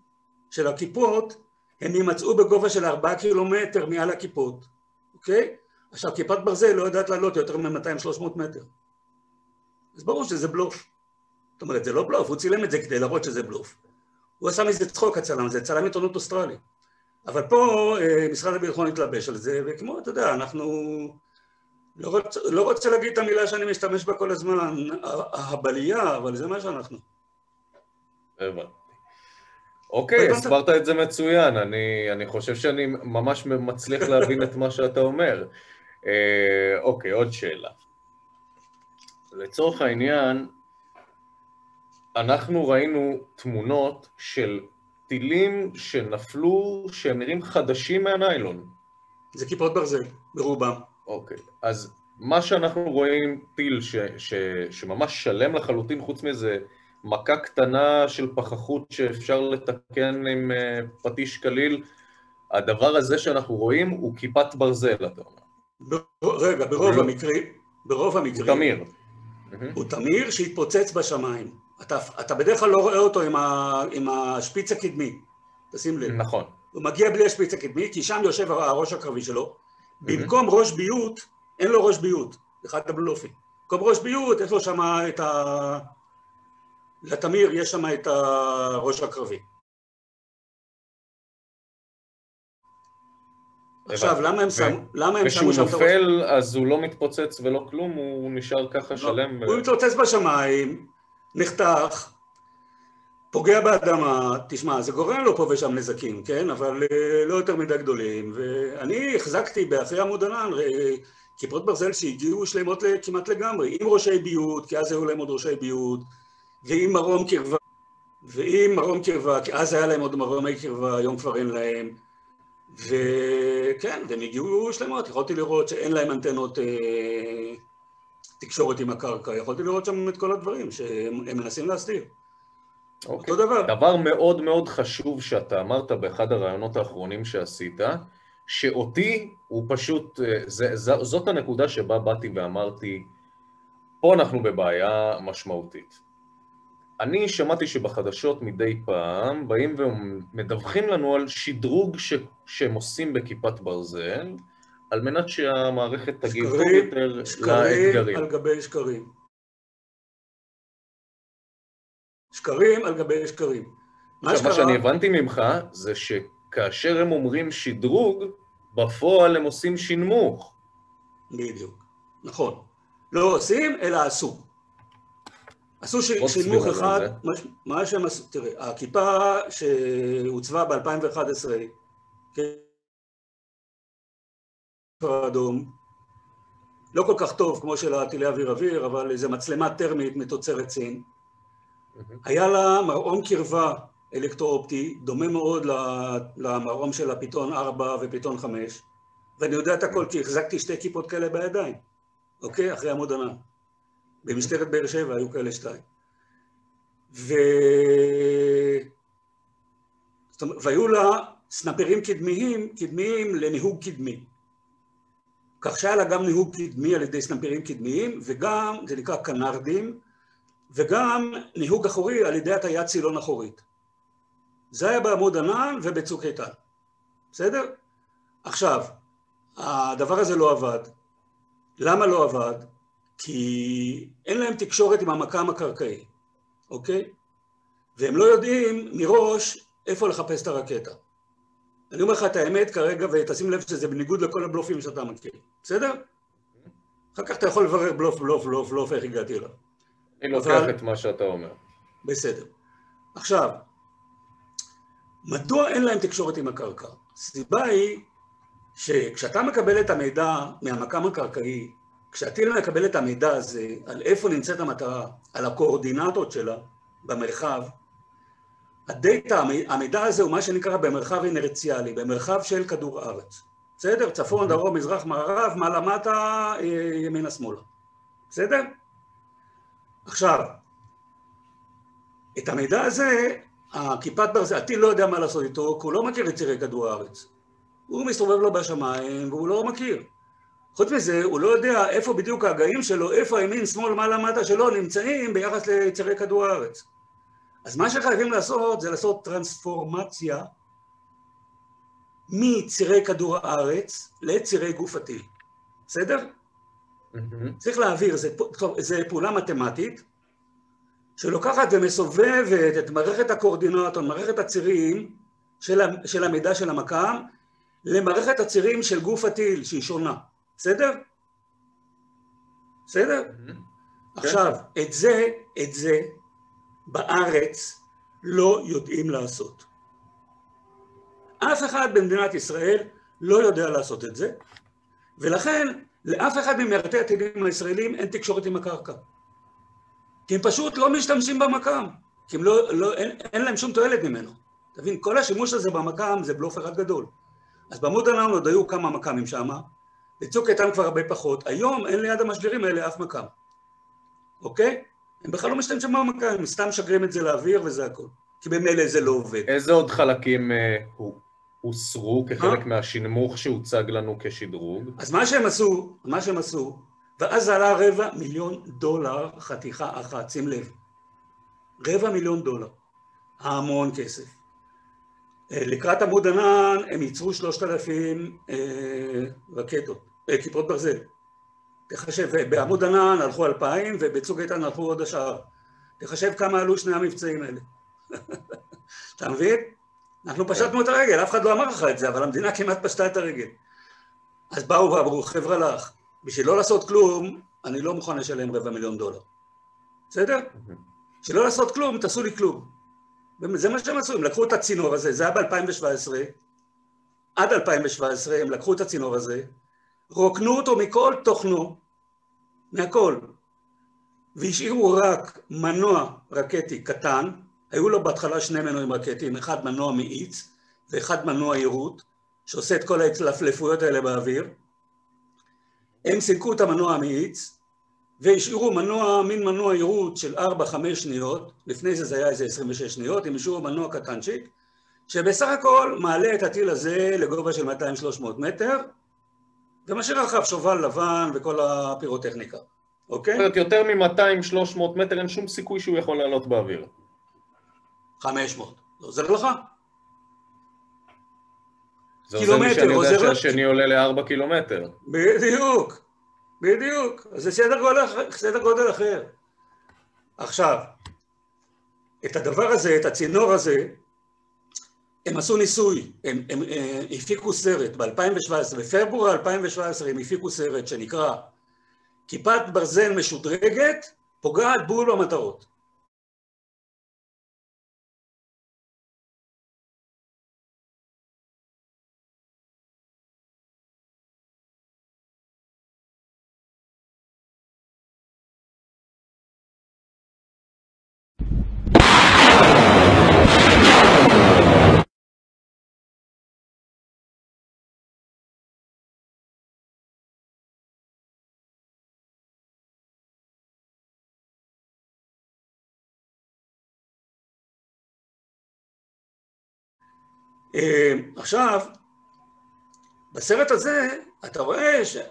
של הכיפות, הם יימצאו בגובה של ארבעה קילומטר מעל הכיפות, אוקיי? עכשיו, כיפת ברזל לא יודעת לעלות יותר מ-מאתיים שלוש מאות מטר. אז ברור שזה בלוף. זאת אומרת, זה לא בלוף, הוא צילם את זה כדי להראות שזה בלוף. הוא עשה מזה צחוק הצלם, זה צלם עיתונות אוסטרלי. אבל פה משרד הביטחון התלבש על זה, וכמו, אתה יודע, אנחנו... לא רוצה, לא רוצה להגיד את המילה שאני משתמש בה כל הזמן, הבעלייה, אבל זה מה שאנחנו. הבא. אוקיי, הסברת את זה מצוין, אני חושב שאני ממש מצליח להבין את מה שאתה אומר. אוקיי, עוד שאלה. לצורך העניין, אנחנו ראינו תמונות של טילים שנפלו, שהם נראים חדשים מהניילון. זה כיפות ברזל, ברובם. אוקיי, אז מה שאנחנו רואים, טיל שממש שלם לחלוטין, חוץ מזה, מכה קטנה של פחחות שאפשר לתקן עם פטיש קליל, הדבר הזה שאנחנו רואים הוא כיפת ברזל, אתה אומר. רגע, ברוב המקרים, ברוב המקרים... הוא תמיר. הוא תמיר שהתפוצץ בשמיים. אתה בדרך כלל לא רואה אותו עם השפיץ הקדמי, תשים לב. נכון. הוא מגיע בלי השפיץ הקדמי, כי שם יושב הראש הקרבי שלו. במקום ראש ביוט, אין לו ראש ביוט, אחד הבלופי. במקום ראש ביוט, יש לו שם את ה... לתמיר יש שם את הראש הקרבי. עכשיו, למה הם שמו... כשהוא נופל, אז הוא לא מתפוצץ ולא כלום, הוא נשאר ככה שלם. הוא מתפוצץ בשמיים, נחתך, פוגע באדמה, תשמע, זה גורם לו פה ושם נזקים, כן? אבל לא יותר מדי גדולים. ואני החזקתי באחרי המודנן כיפות ברזל שהגיעו שלמות כמעט לגמרי, עם ראשי ביוט, כי אז היו להם עוד ראשי ביוט, ועם מרום קרבה, ועם מרום קרבה, כי אז היה להם עוד מרומי קרבה, היום כבר אין להם. וכן, והם הגיעו שלמות, יכולתי לראות שאין להם אנטנות אה, תקשורת עם הקרקע, יכולתי לראות שם את כל הדברים שהם מנסים להסתיר. אוקיי. אותו דבר. דבר מאוד מאוד חשוב שאתה אמרת באחד הרעיונות האחרונים שעשית, שאותי הוא פשוט, זה, ז, זאת הנקודה שבה באתי ואמרתי, פה אנחנו בבעיה משמעותית. אני שמעתי שבחדשות מדי פעם באים ומדווחים לנו על שדרוג ש, שהם עושים בכיפת ברזל, על מנת שהמערכת תגיב טוב יותר לאתגרים. שקרים על גבי שקרים. שקרים על גבי שקרים. מה שקרה... מה שאני הבנתי ממך זה ש... כאשר הם אומרים שדרוג, בפועל הם עושים שינמוך. בדיוק, נכון. לא עושים, אלא עשו. עשו שינמוך אחד, מה, מה שהם עשו, תראה, הכיפה שהוצבה ב-אלפיים ואחת עשרה, כבר אדום, לא כל כך טוב כמו של הטילי אוויר אוויר, אבל איזו מצלמה טרמית מתוצרת סין. היה לה מרעום קרבה, אלקטרואופטי, דומה מאוד למרום של הפיתון ארבע ופיתון חמש, ואני יודע את הכל כי החזקתי שתי כיפות כאלה בידיים, אוקיי? אחרי המודנן. במשטרת באר שבע היו כאלה שתיים. ו... והיו לה סנפרים קדמיים, קדמיים לניהוג קדמי. כך שהיה לה גם ניהוג קדמי על ידי סנפרים קדמיים, וגם, זה נקרא קנרדים, וגם ניהוג אחורי על ידי הטיית סילון אחורית. זה היה בעמוד ענן ובצוק איתן, בסדר? עכשיו, הדבר הזה לא עבד. למה לא עבד? כי אין להם תקשורת עם המקם הקרקעי, אוקיי? והם לא יודעים מראש איפה לחפש את הרקטה. אני אומר לך את האמת כרגע, ותשים לב שזה בניגוד לכל הבלופים שאתה מכיר, בסדר? אחר כך אתה יכול לברר בלוף, בלוף, בלוף, בלוף, איך הגעתי אליו. אני לוקח אבל... את מה שאתה אומר. בסדר. עכשיו, מדוע אין להם תקשורת עם הקרקע? הסיבה היא שכשאתה מקבל את המידע מהמקם הקרקעי, כשהטיל מקבל את המידע הזה על איפה נמצאת המטרה, על הקואורדינטות שלה במרחב, הדאטה, המידע הזה הוא מה שנקרא במרחב אינרציאלי, במרחב של כדור הארץ. בסדר? צפון, דרום, מזרח, מערב, מעלה מטה, ימינה, שמאלה. בסדר? עכשיו, את המידע הזה... הכיפת ברזל, הטיל לא יודע מה לעשות איתו, כי הוא לא מכיר את צירי כדור הארץ. הוא מסתובב לו בשמיים, והוא לא מכיר. חוץ מזה, הוא לא יודע איפה בדיוק ההגאים שלו, איפה הימין, שמאל, מעלה, מטה שלו, נמצאים ביחס לצירי כדור הארץ. אז מה שחייבים לעשות, זה לעשות טרנספורמציה מצירי כדור הארץ לצירי גוף הטיל. בסדר? צריך להעביר, זה פעולה מתמטית, שלוקחת ומסובבת את מערכת הקורדינטות, מערכת הצירים של, של המידע של המקם, למערכת הצירים של גוף הטיל, שהיא שונה. בסדר? בסדר? Mm-hmm. עכשיו, okay. את זה, את זה, בארץ לא יודעים לעשות. אף אחד במדינת ישראל לא יודע לעשות את זה, ולכן לאף אחד ממיירתי הטילים הישראלים אין תקשורת עם הקרקע. כי הם פשוט לא משתמשים במקם, כי הם לא, לא, אין, אין להם שום תועלת ממנו. תבין, כל השימוש הזה במקם זה בלוף אחד גדול. אז במודנן עוד היו כמה מקמים שם, בצוק איתן כבר הרבה פחות, היום אין ליד המשגרים האלה אף מקם. אוקיי? הם בכלל לא משתמשים במקם, הם סתם שגרים את זה לאוויר וזה הכל. כי במילא זה לא עובד. איזה עוד חלקים אה, הוסרו כחלק מהשינמוך שהוצג לנו כשדרוג? אז מה שהם עשו, מה שהם עשו, ואז עלה רבע מיליון דולר חתיכה אחת, שים לב. רבע מיליון דולר, המון כסף. לקראת המודנן הם ייצרו שלושת אלפים אה, רקטות, אה, כיפות ברזל. תחשב, בעמודנן הלכו אלפיים ובצוק איתן הלכו עוד השאר. תחשב כמה עלו שני המבצעים האלה. אתה מבין? אנחנו פשטנו את הרגל, אף אחד לא אמר לך את זה, אבל המדינה כמעט פשטה את הרגל. אז באו ואמרו, חבר'ה לך. בשביל לא לעשות כלום, אני לא מוכן לשלם רבע מיליון דולר. בסדר? בשביל לא לעשות כלום, תעשו לי כלום. וזה מה שהם עשו, הם לקחו את הצינור הזה, זה היה ב-אלפיים שבע עשרה, עד אלפיים שבע עשרה הם לקחו את הצינור הזה, רוקנו אותו מכל תוכנו, מהכל, והשאירו רק מנוע רקטי קטן, היו לו בהתחלה שני מנועים רקטיים, אחד מנוע מאיץ, ואחד מנוע יירוט, שעושה את כל ההתלפלפויות האלה באוויר, הם סינקו את המנוע המאיץ, והשאירו מנוע, מין מנוע יירוט של ארבע חמש שניות, לפני זה זה היה איזה עשרים ושש שניות, הם השאירו מנוע קטנצ'יק, שבסך הכל מעלה את הטיל הזה לגובה של מאתיים שלוש מאות מטר, ומשאיר אחריו שובל לבן וכל הפירוטכניקה, אוקיי? זאת אומרת, יותר מ-מאתיים שלוש מאות מטר אין שום סיכוי שהוא יכול לעלות באוויר. חמש מאות, זה עוזר לך? זה עוזר לי שאני יודע שהשני עולה ל-ארבע קילומטר. בדיוק, בדיוק. אז זה סדר גודל אחר. עכשיו, את הדבר הזה, את הצינור הזה, הם עשו ניסוי, הם, הם, הם הפיקו סרט ב-אלפיים שבע עשרה, בפברואר אלפיים שבע עשרה הם הפיקו סרט שנקרא כיפת ברזל משודרגת, פוגעת בול במטרות. עכשיו, בסרט הזה, אתה רואה שהם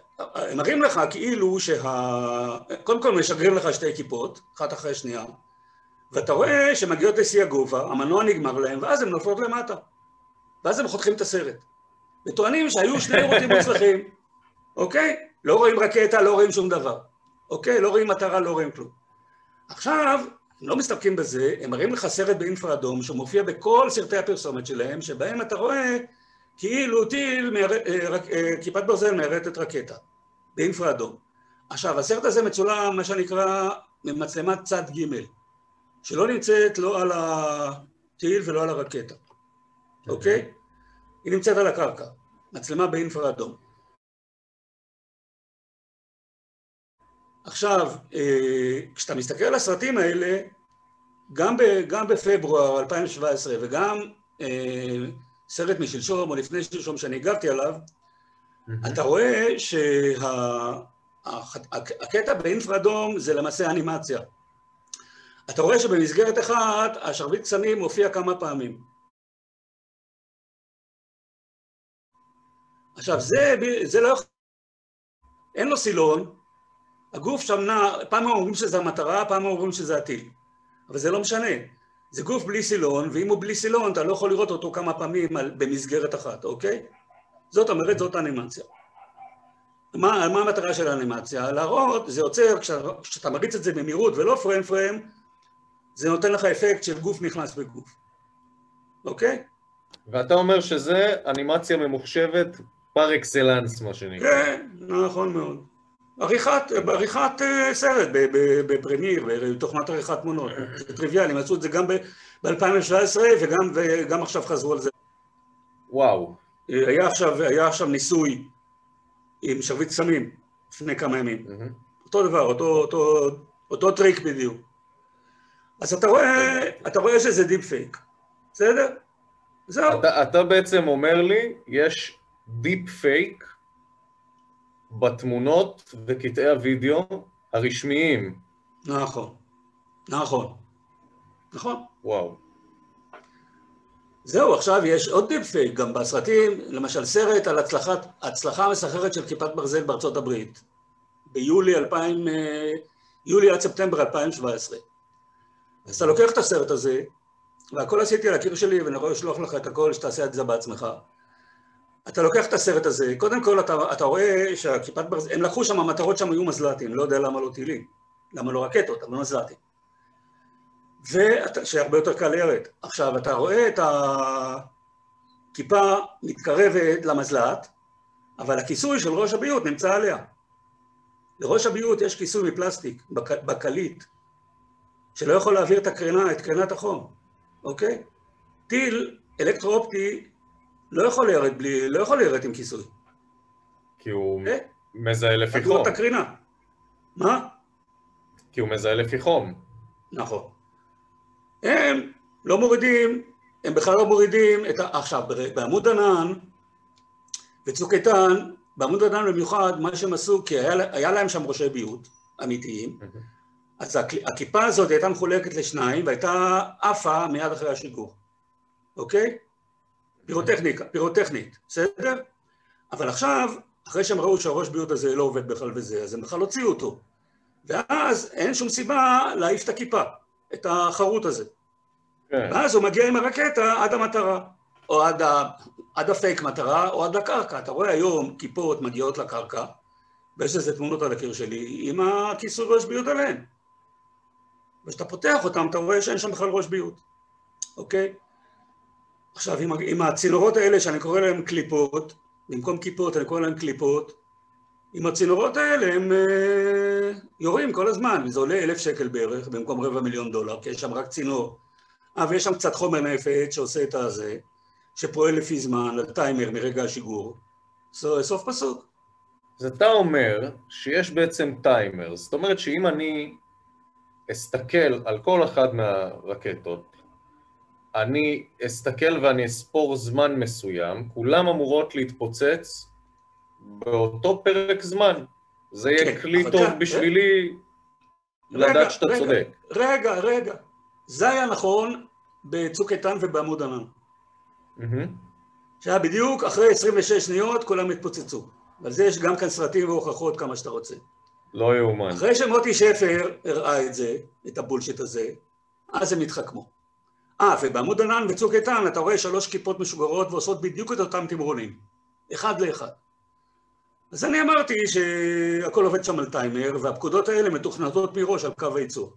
מראים לך כאילו שה... קודם כל משגרים לך שתי כיפות, אחת אחרי שנייה, ואתה רואה שמגיעות לשיא הגובה, המנוע נגמר להם, ואז הם נופלות למטה. ואז הם חותכים את הסרט. וטוענים שהיו שני רוטים מוצלחים, אוקיי? לא רואים רקטה, לא רואים שום דבר. אוקיי? לא רואים מטרה, לא רואים כלום. עכשיו, הם לא מסתפקים בזה, הם מראים לך סרט באינפרה אדום, שמופיע בכל סרטי הפרסומת שלהם, שבהם אתה רואה כאילו טיל, כיפת ברזל מיירטת רקטה, באינפרה אדום. עכשיו, הסרט הזה מצולם, מה שנקרא, ממצלמת צד ג' שלא נמצאת לא על הטיל ולא על הרקטה, אוקיי? היא נמצאת על הקרקע, מצלמה באינפרה אדום. עכשיו, כשאתה מסתכל על הסרטים האלה, גם, ב, גם בפברואר אלפיים שבע עשרה וגם אה, סרט משלשום או לפני שלשום שאני הגבתי עליו, mm-hmm. אתה רואה שהקטע באינפרה אדום זה למעשה אנימציה. אתה רואה שבמסגרת אחת השרביט קסמים מופיע כמה פעמים. עכשיו, זה, זה לא יכול... אין לו סילון, הגוף שם נע, פעם אומרים שזה המטרה, פעם אומרים שזה הטיל. אבל זה לא משנה. זה גוף בלי סילון, ואם הוא בלי סילון, אתה לא יכול לראות אותו כמה פעמים על, במסגרת אחת, אוקיי? זאת אומרת, זאת האנימציה. מה, מה המטרה של האנימציה? להראות, זה יוצר, כשאתה מריץ את זה במהירות ולא פריים פריים, זה נותן לך אפקט של גוף נכנס בגוף. אוקיי? ואתה אומר שזה אנימציה ממוחשבת פר אקסלנס, מה שנקרא. כן, נכון מאוד. עריכת, בעריכת סרט בפרמיר, בתוכנת עריכת תמונות, זה טריוויאלי, מצאו את זה גם ב-אלפיים שבע עשרה וגם, וגם עכשיו חזרו על זה. וואו. היה עכשיו, היה עכשיו ניסוי עם שרביט קסמים לפני כמה ימים. Mm-hmm. אותו דבר, אותו, אותו, אותו טריק בדיוק. אז אתה רואה, אתה רואה שזה דיפ פייק, בסדר? זהו. אתה, אתה בעצם אומר לי, יש דיפ פייק, בתמונות וקטעי הווידאו הרשמיים. נכון, נכון, נכון. וואו. זהו, עכשיו יש עוד דיפפייק גם בסרטים, למשל סרט על הצלחת, הצלחה המסחררת של כיפת ברזל בארצות הברית, ביולי אלפיים, יולי עד ספטמבר אלפיים שבע עשרה. אז אתה לוקח את הסרט הזה, והכל עשיתי על הקיר שלי, ואני רואה לשלוח לך את הכל, שתעשה את זה בעצמך. אתה לוקח את הסרט הזה, קודם כל אתה, אתה רואה שהכיפת ברזל, הם לקחו שם, המטרות שם היו מזל"טים, לא יודע למה לא טילים, למה לא רקטות, אבל מזל"טים. שהרבה יותר קל לירות. עכשיו, אתה רואה את הכיפה מתקרבת למזל"ט, אבל הכיסוי של ראש הביוט נמצא עליה. לראש הביוט יש כיסוי מפלסטיק, בקלית, שלא יכול להעביר את הקרינה, את קרינת החום. אוקיי? טיל אלקטרואופטי לא יכול לירד בלי, לא יכול לירד עם כיסוי. כי הוא אוקיי? מזהה לפי חום. הקרינה. מה? כי הוא מזהה לפי חום. נכון. הם לא מורידים, הם בכלל לא מורידים את ה... עכשיו, בעמוד ענן, בצוק איתן, בעמוד ענן במיוחד, מה שהם עשו, כי היה, היה להם שם ראשי ביוט אמיתיים, mm-hmm. אז הכיפה הזאת הייתה מחולקת לשניים, והייתה עפה מיד אחרי השיגור, אוקיי? פירוטכניקה, פירוטכנית, בסדר? אבל עכשיו, אחרי שהם ראו שהראש ביוט הזה לא עובד בכלל וזה, אז הם בכלל הוציאו אותו. ואז אין שום סיבה להעיף את הכיפה, את החרוט הזה. כן. ואז הוא מגיע עם הרקטה עד המטרה, או עד, ה... עד הפייק מטרה, או עד הקרקע. אתה רואה היום כיפות מגיעות לקרקע, ויש איזה תמונות על הקיר שלי, עם הכיסוי ראש ביוט עליהן. וכשאתה פותח אותם, אתה רואה שאין שם בכלל ראש ביוט, אוקיי? עכשיו, עם, עם הצינורות האלה שאני קורא להן קליפות, במקום כיפות אני קורא להן קליפות, עם הצינורות האלה הם אה, יורים כל הזמן, וזה עולה אלף שקל בערך, במקום רבע מיליון דולר, כי יש שם רק צינור. אה, ויש שם קצת חומר נפץ שעושה את הזה, שפועל לפי זמן, לטיימר מרגע השיגור, סוף, סוף פסוק. אז אתה אומר שיש בעצם טיימר, זאת אומרת שאם אני... אסתכל על כל אחד מהרקטות, אני אסתכל ואני אספור זמן מסוים, כולם אמורות להתפוצץ באותו פרק זמן. זה יהיה כן, כלי טוב בשבילי רגע, לדעת שאתה רגע, צודק. רגע, רגע. זה היה נכון בצוק איתן ובעמוד ענן. Mm-hmm. שהיה בדיוק אחרי עשרים ושש שניות כולם התפוצצו. ועל זה יש גם כאן סרטים והוכחות כמה שאתה רוצה. לא יאומן. אחרי שמוטי שפר הראה את זה, את הבולשיט הזה, אז הם התחכמו. אה, ובעמוד ענן וצוק איתן אתה רואה שלוש כיפות משוגרות ועושות בדיוק את אותם תמרונים. אחד לאחד. אז אני אמרתי שהכל עובד שם על טיימר, והפקודות האלה מתוכנתות מראש על קו הייצור.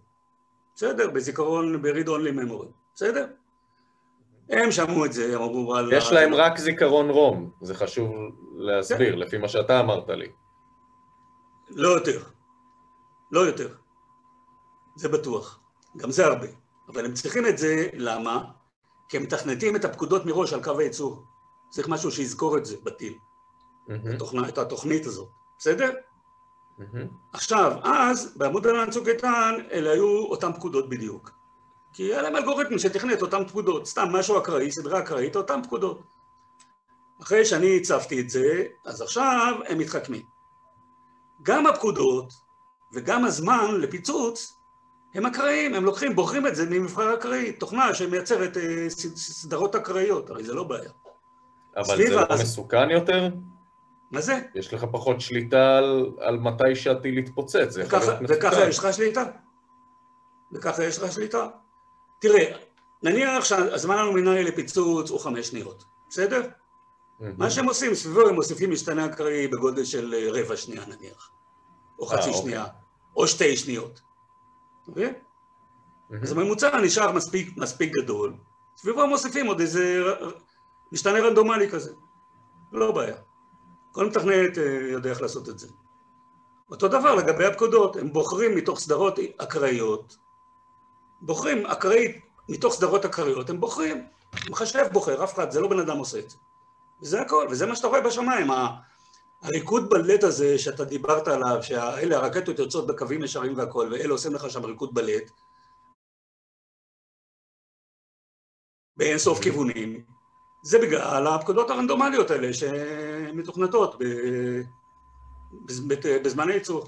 בסדר? בזיכרון, ב-read only memory. בסדר? הם שמעו את זה, הם אמרו... יש להם רק זיכרון רום, זה חשוב להסביר, לפי מה שאתה אמרת לי. לא יותר, לא יותר, זה בטוח, גם זה הרבה, אבל הם צריכים את זה, למה? כי הם מתכנתים את הפקודות מראש על קו הייצור, צריך משהו שיזכור את זה בטיל, mm-hmm. את התוכנית הזאת, בסדר? Mm-hmm. עכשיו, אז בעמוד ענן צוק איתן, אלה היו אותן פקודות בדיוק, כי היה להם אלגוריתם שתכנת אותן פקודות, סתם משהו אקראי, סדרה אקראית, אותן פקודות. אחרי שאני הצפתי את זה, אז עכשיו הם מתחכמים. גם הפקודות וגם הזמן לפיצוץ הם אקראיים, הם לוקחים, בוחרים את זה ממבחר אקראי, תוכנה שמייצרת אה, סדרות אקראיות, הרי זה לא בעיה. אבל זה לא אז... מסוכן יותר? מה זה? יש לך פחות שליטה על, על מתי שעתי להתפוצץ, זה יכול להיות מסוכן. וככה יש לך שליטה. וככה יש לך שליטה. תראה, נניח שהזמן הנומינלי לפיצוץ הוא חמש שניות, בסדר? מה שהם עושים סביבו, הם מוסיפים משתנה אקראי בגודל של רבע שנייה נניח, או חצי שנייה, או שתי שניות. אוקיי? אז הממוצע נשאר מספיק גדול, סביבו הם מוסיפים עוד איזה משתנה רנדומלי כזה. לא בעיה. כל מתכנת יודע איך לעשות את זה. אותו דבר לגבי הפקודות, הם בוחרים מתוך סדרות אקראיות, בוחרים אקראית מתוך סדרות אקראיות, הם בוחרים, מחשב בוחר, אף אחד, זה לא בן אדם עושה את זה. וזה הכל, וזה מה שאתה רואה בשמיים, הריקוד בלט הזה שאתה דיברת עליו, שאלה הרקטות יוצאות בקווים ישרים והכל, ואלה עושים לך שם ריקוד בלט, באין סוף כיוונים, זה בגלל הפקודות הרנדומליות האלה שמתוכנתות בזמן הייצור.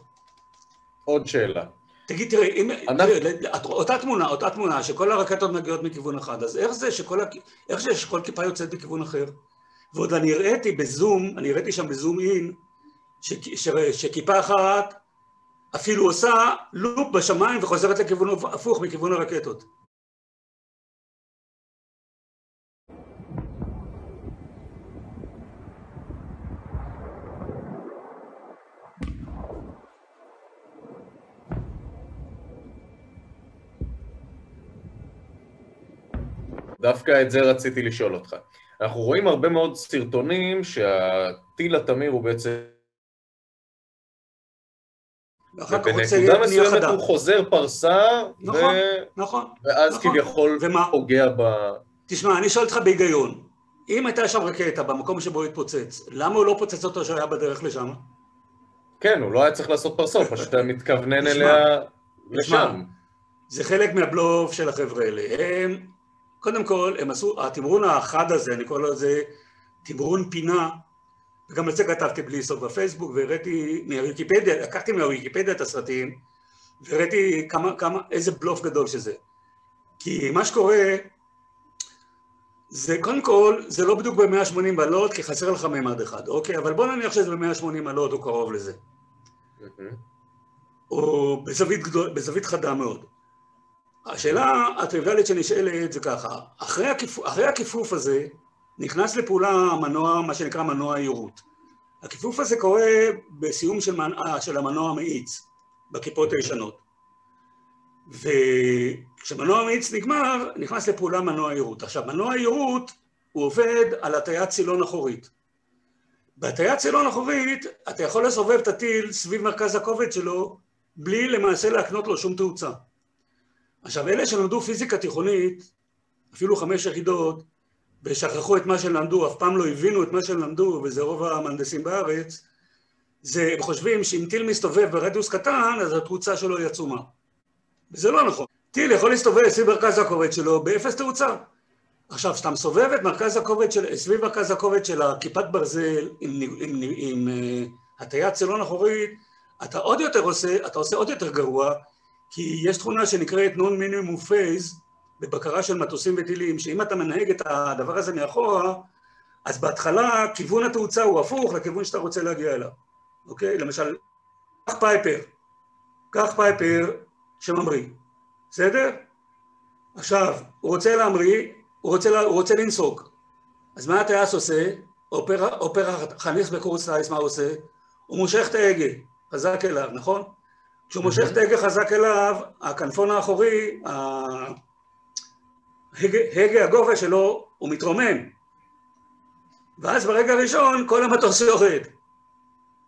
עוד שאלה. תגיד, תראה, אם, אנחנו... תראה, אותה תמונה, אותה תמונה, שכל הרקטות מגיעות מכיוון אחד, אז איך זה שכל, איך זה שכל כיפה יוצאת בכיוון אחר? ועוד אני ראיתי בזום, אני ראיתי שם בזום אין, ש, ש, שכיפה אחת אפילו עושה לופ בשמיים וחוזרת לכיוון הפוך מכיוון הרקטות. דווקא את זה רציתי לשאול אותך. אנחנו רואים הרבה מאוד סרטונים שהטיל התמיר הוא בעצם ובנקודה מסוימת הוא חוזר פרסה, נכון, ו... נכון, ואז נכון. כביכול פוגע ב... תשמע, אני שואל אותך בהיגיון, אם הייתה שם רקטה במקום שבו התפוצץ, למה הוא לא פוצץ אותו שהיה בדרך לשם? כן, הוא לא היה צריך לעשות פרסה, פשוט היה מתכוונן אליה לשם. זה חלק מהבלוף של החבר'ה האלה. הם, קודם כל, הם עשו, התמרון האחד הזה, אני קורא לו את זה, תמרון פינה, וגם לזה כתבתי בלי סוף בפייסבוק, והראיתי מהוויקיפדיה, לקחתי מהוויקיפדיה את הסרטים, והראיתי כמה, כמה, איזה בלוף גדול שזה. כי מה שקורה, זה קודם כל, זה לא בדיוק ב-מאה ושמונים מעלות, כי חסר לך ממד אחד, אוקיי? אבל בוא נניח שזה ב-מאה ושמונים מעלות, הוא קרוב לזה. Mm-hmm. או בזווית, גדול, בזווית חדה מאוד. השאלה הטריוויאלית שנשאלת זה ככה, אחרי, הכיפ... אחרי הכיפוף הזה, נכנס לפעולה המנוע, מה שנקרא מנוע העירות. הכיפוף הזה קורה בסיום של, מנע... של המנוע המאיץ, בכיפות הישנות. וכשמנוע המאיץ נגמר, נכנס לפעולה מנוע העירות. עכשיו, מנוע העירות הוא עובד על הטיית צילון אחורית. בהטיית צילון אחורית, אתה יכול לסובב את הטיל סביב מרכז הכובד שלו, בלי למעשה להקנות לו שום תאוצה. עכשיו, אלה שלמדו פיזיקה תיכונית, אפילו חמש יחידות, ושכחו את מה שלמדו, אף פעם לא הבינו את מה שלמדו, וזה רוב המהנדסים בארץ, זה, הם חושבים שאם טיל מסתובב ברדיוס קטן, אז התאוצה שלו היא עצומה. וזה לא נכון. טיל יכול להסתובב סביב מרכז הכובד שלו באפס תאוצה. עכשיו, כשאתה מסובב את מרכז הכובד של, סביב מרכז הכובד של הכיפת ברזל, עם, עם, עם, עם, עם uh, הטיית צילון אחורית, אתה עוד יותר עושה, אתה עושה עוד יותר גרוע, כי יש תכונה שנקראת non-minimum phase, בבקרה של מטוסים וטילים, שאם אתה מנהג את הדבר הזה מאחורה, אז בהתחלה כיוון התאוצה הוא הפוך לכיוון שאתה רוצה להגיע אליו. אוקיי? למשל, קח פייפר. קח פייפר שממריא. בסדר? עכשיו, הוא רוצה להמריא, הוא רוצה, לה, הוא רוצה לנסוק. אז מה הטייס עושה? או פרח חניך בקורס טייס, מה הוא עושה? הוא מושך את ההגה, חזק אליו, נכון? כשהוא מושך את ההגה חזק אליו, הכנפון האחורי, ההגה הגובה שלו, הוא מתרומם. ואז ברגע הראשון, כל המטוס יורד.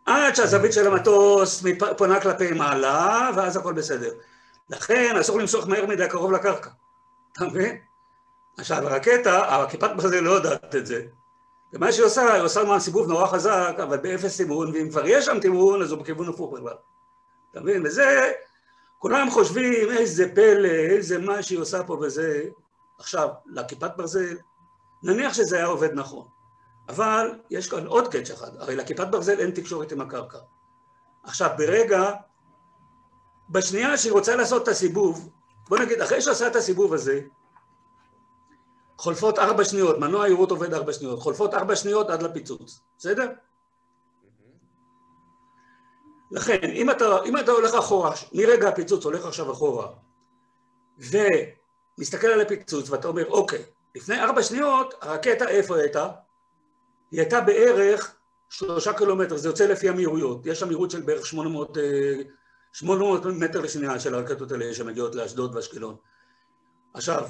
עד שהזווית של המטוס פונה כלפי מעלה, ואז הכל בסדר. לכן, אסור למשוך מהר מדי קרוב לקרקע. אתה מבין? עכשיו, הרקטה, הכיפת ברזל לא יודעת את זה. ומה שהיא עושה, היא עושה מהסיבוב נורא חזק, אבל באפס תמרון, ואם כבר יש שם תמרון, אז הוא בכיוון הפוך בכלל. אתה מבין? וזה, כולם חושבים איזה פלא, איזה מה שהיא עושה פה וזה. עכשיו, לכיפת ברזל, נניח שזה היה עובד נכון. אבל יש כאן עוד קאץ' אחד, הרי לכיפת ברזל אין תקשורת עם הקרקע. עכשיו, ברגע, בשנייה שהיא רוצה לעשות את הסיבוב, בוא נגיד, אחרי שעשה את הסיבוב הזה, חולפות ארבע שניות, מנוע העירות עובד ארבע שניות, חולפות ארבע שניות עד לפיצוץ, בסדר? לכן, אם אתה, אם אתה הולך אחורה, מרגע הפיצוץ הולך עכשיו אחורה, ומסתכל על הפיצוץ ואתה אומר, אוקיי, לפני ארבע שניות, הרקטה איפה הייתה? היא הייתה בערך שלושה קילומטר, זה יוצא לפי המהירויות, יש המהירות של בערך שמונה מאות מטר לשנייה של הרקטות האלה שמגיעות לאשדוד ואשקלון. עכשיו,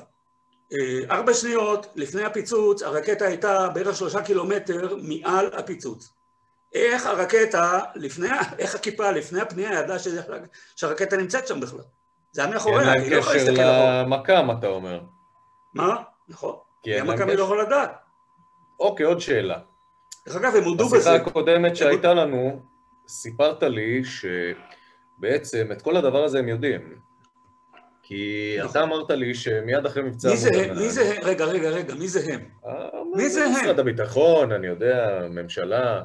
ארבע שניות לפני הפיצוץ, הרקטה הייתה בערך שלושה קילומטר מעל הפיצוץ. איך הרקטה, לפני, איך הכיפה לפני הפנייה ידעה שזה, שהרקטה נמצאת שם בכלל? זה היה מאחוריה, היא לא יכולה להסתכל עבור. כי אין להם קשר למקם, אתה אומר. מה? נכון. כי אין להם קשר. היא לא יכולה לדעת. אוקיי, עוד שאלה. דרך אגב, הם הודו בזה. בשיחה הקודמת שהייתה לנו, סיפרת לי שבעצם את כל הדבר הזה הם יודעים. כי אתה אמרת לי שמיד אחרי מבצע המודנן... מי זה הם? רגע, רגע, רגע, מי זה הם? מי זה הם? משרד הביטחון, אני יודע, ממשלה.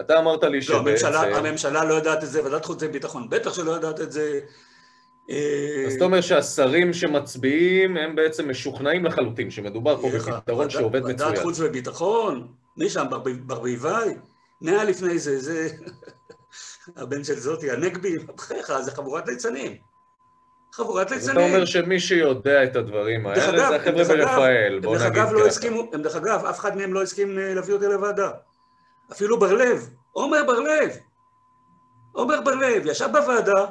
אתה אמרת לי שבעצם... לא, הממשלה לא יודעת את זה, ועדת חוץ וביטחון בטח שלא יודעת את זה. אז זאת אומרת שהשרים שמצביעים, הם בעצם משוכנעים לחלוטין, שמדובר פה בפתרון שעובד מצוין. ועדת חוץ וביטחון, מי שם, ברביבאי? נהיה לפני זה, זה... הבן של זאתי, הנגבי, מבחיכה, זה חבורת ליצנים. חבורת ליצנים. אתה אומר שמי שיודע את הדברים האלה, זה החבר'ה ברפאל, בוא נגיד ככה. דרך אגב, אף אחד מהם לא הסכים להביא אותי לוועדה. אפילו בר לב, עומר בר לב. עומר בר לב, ישב בוועדה,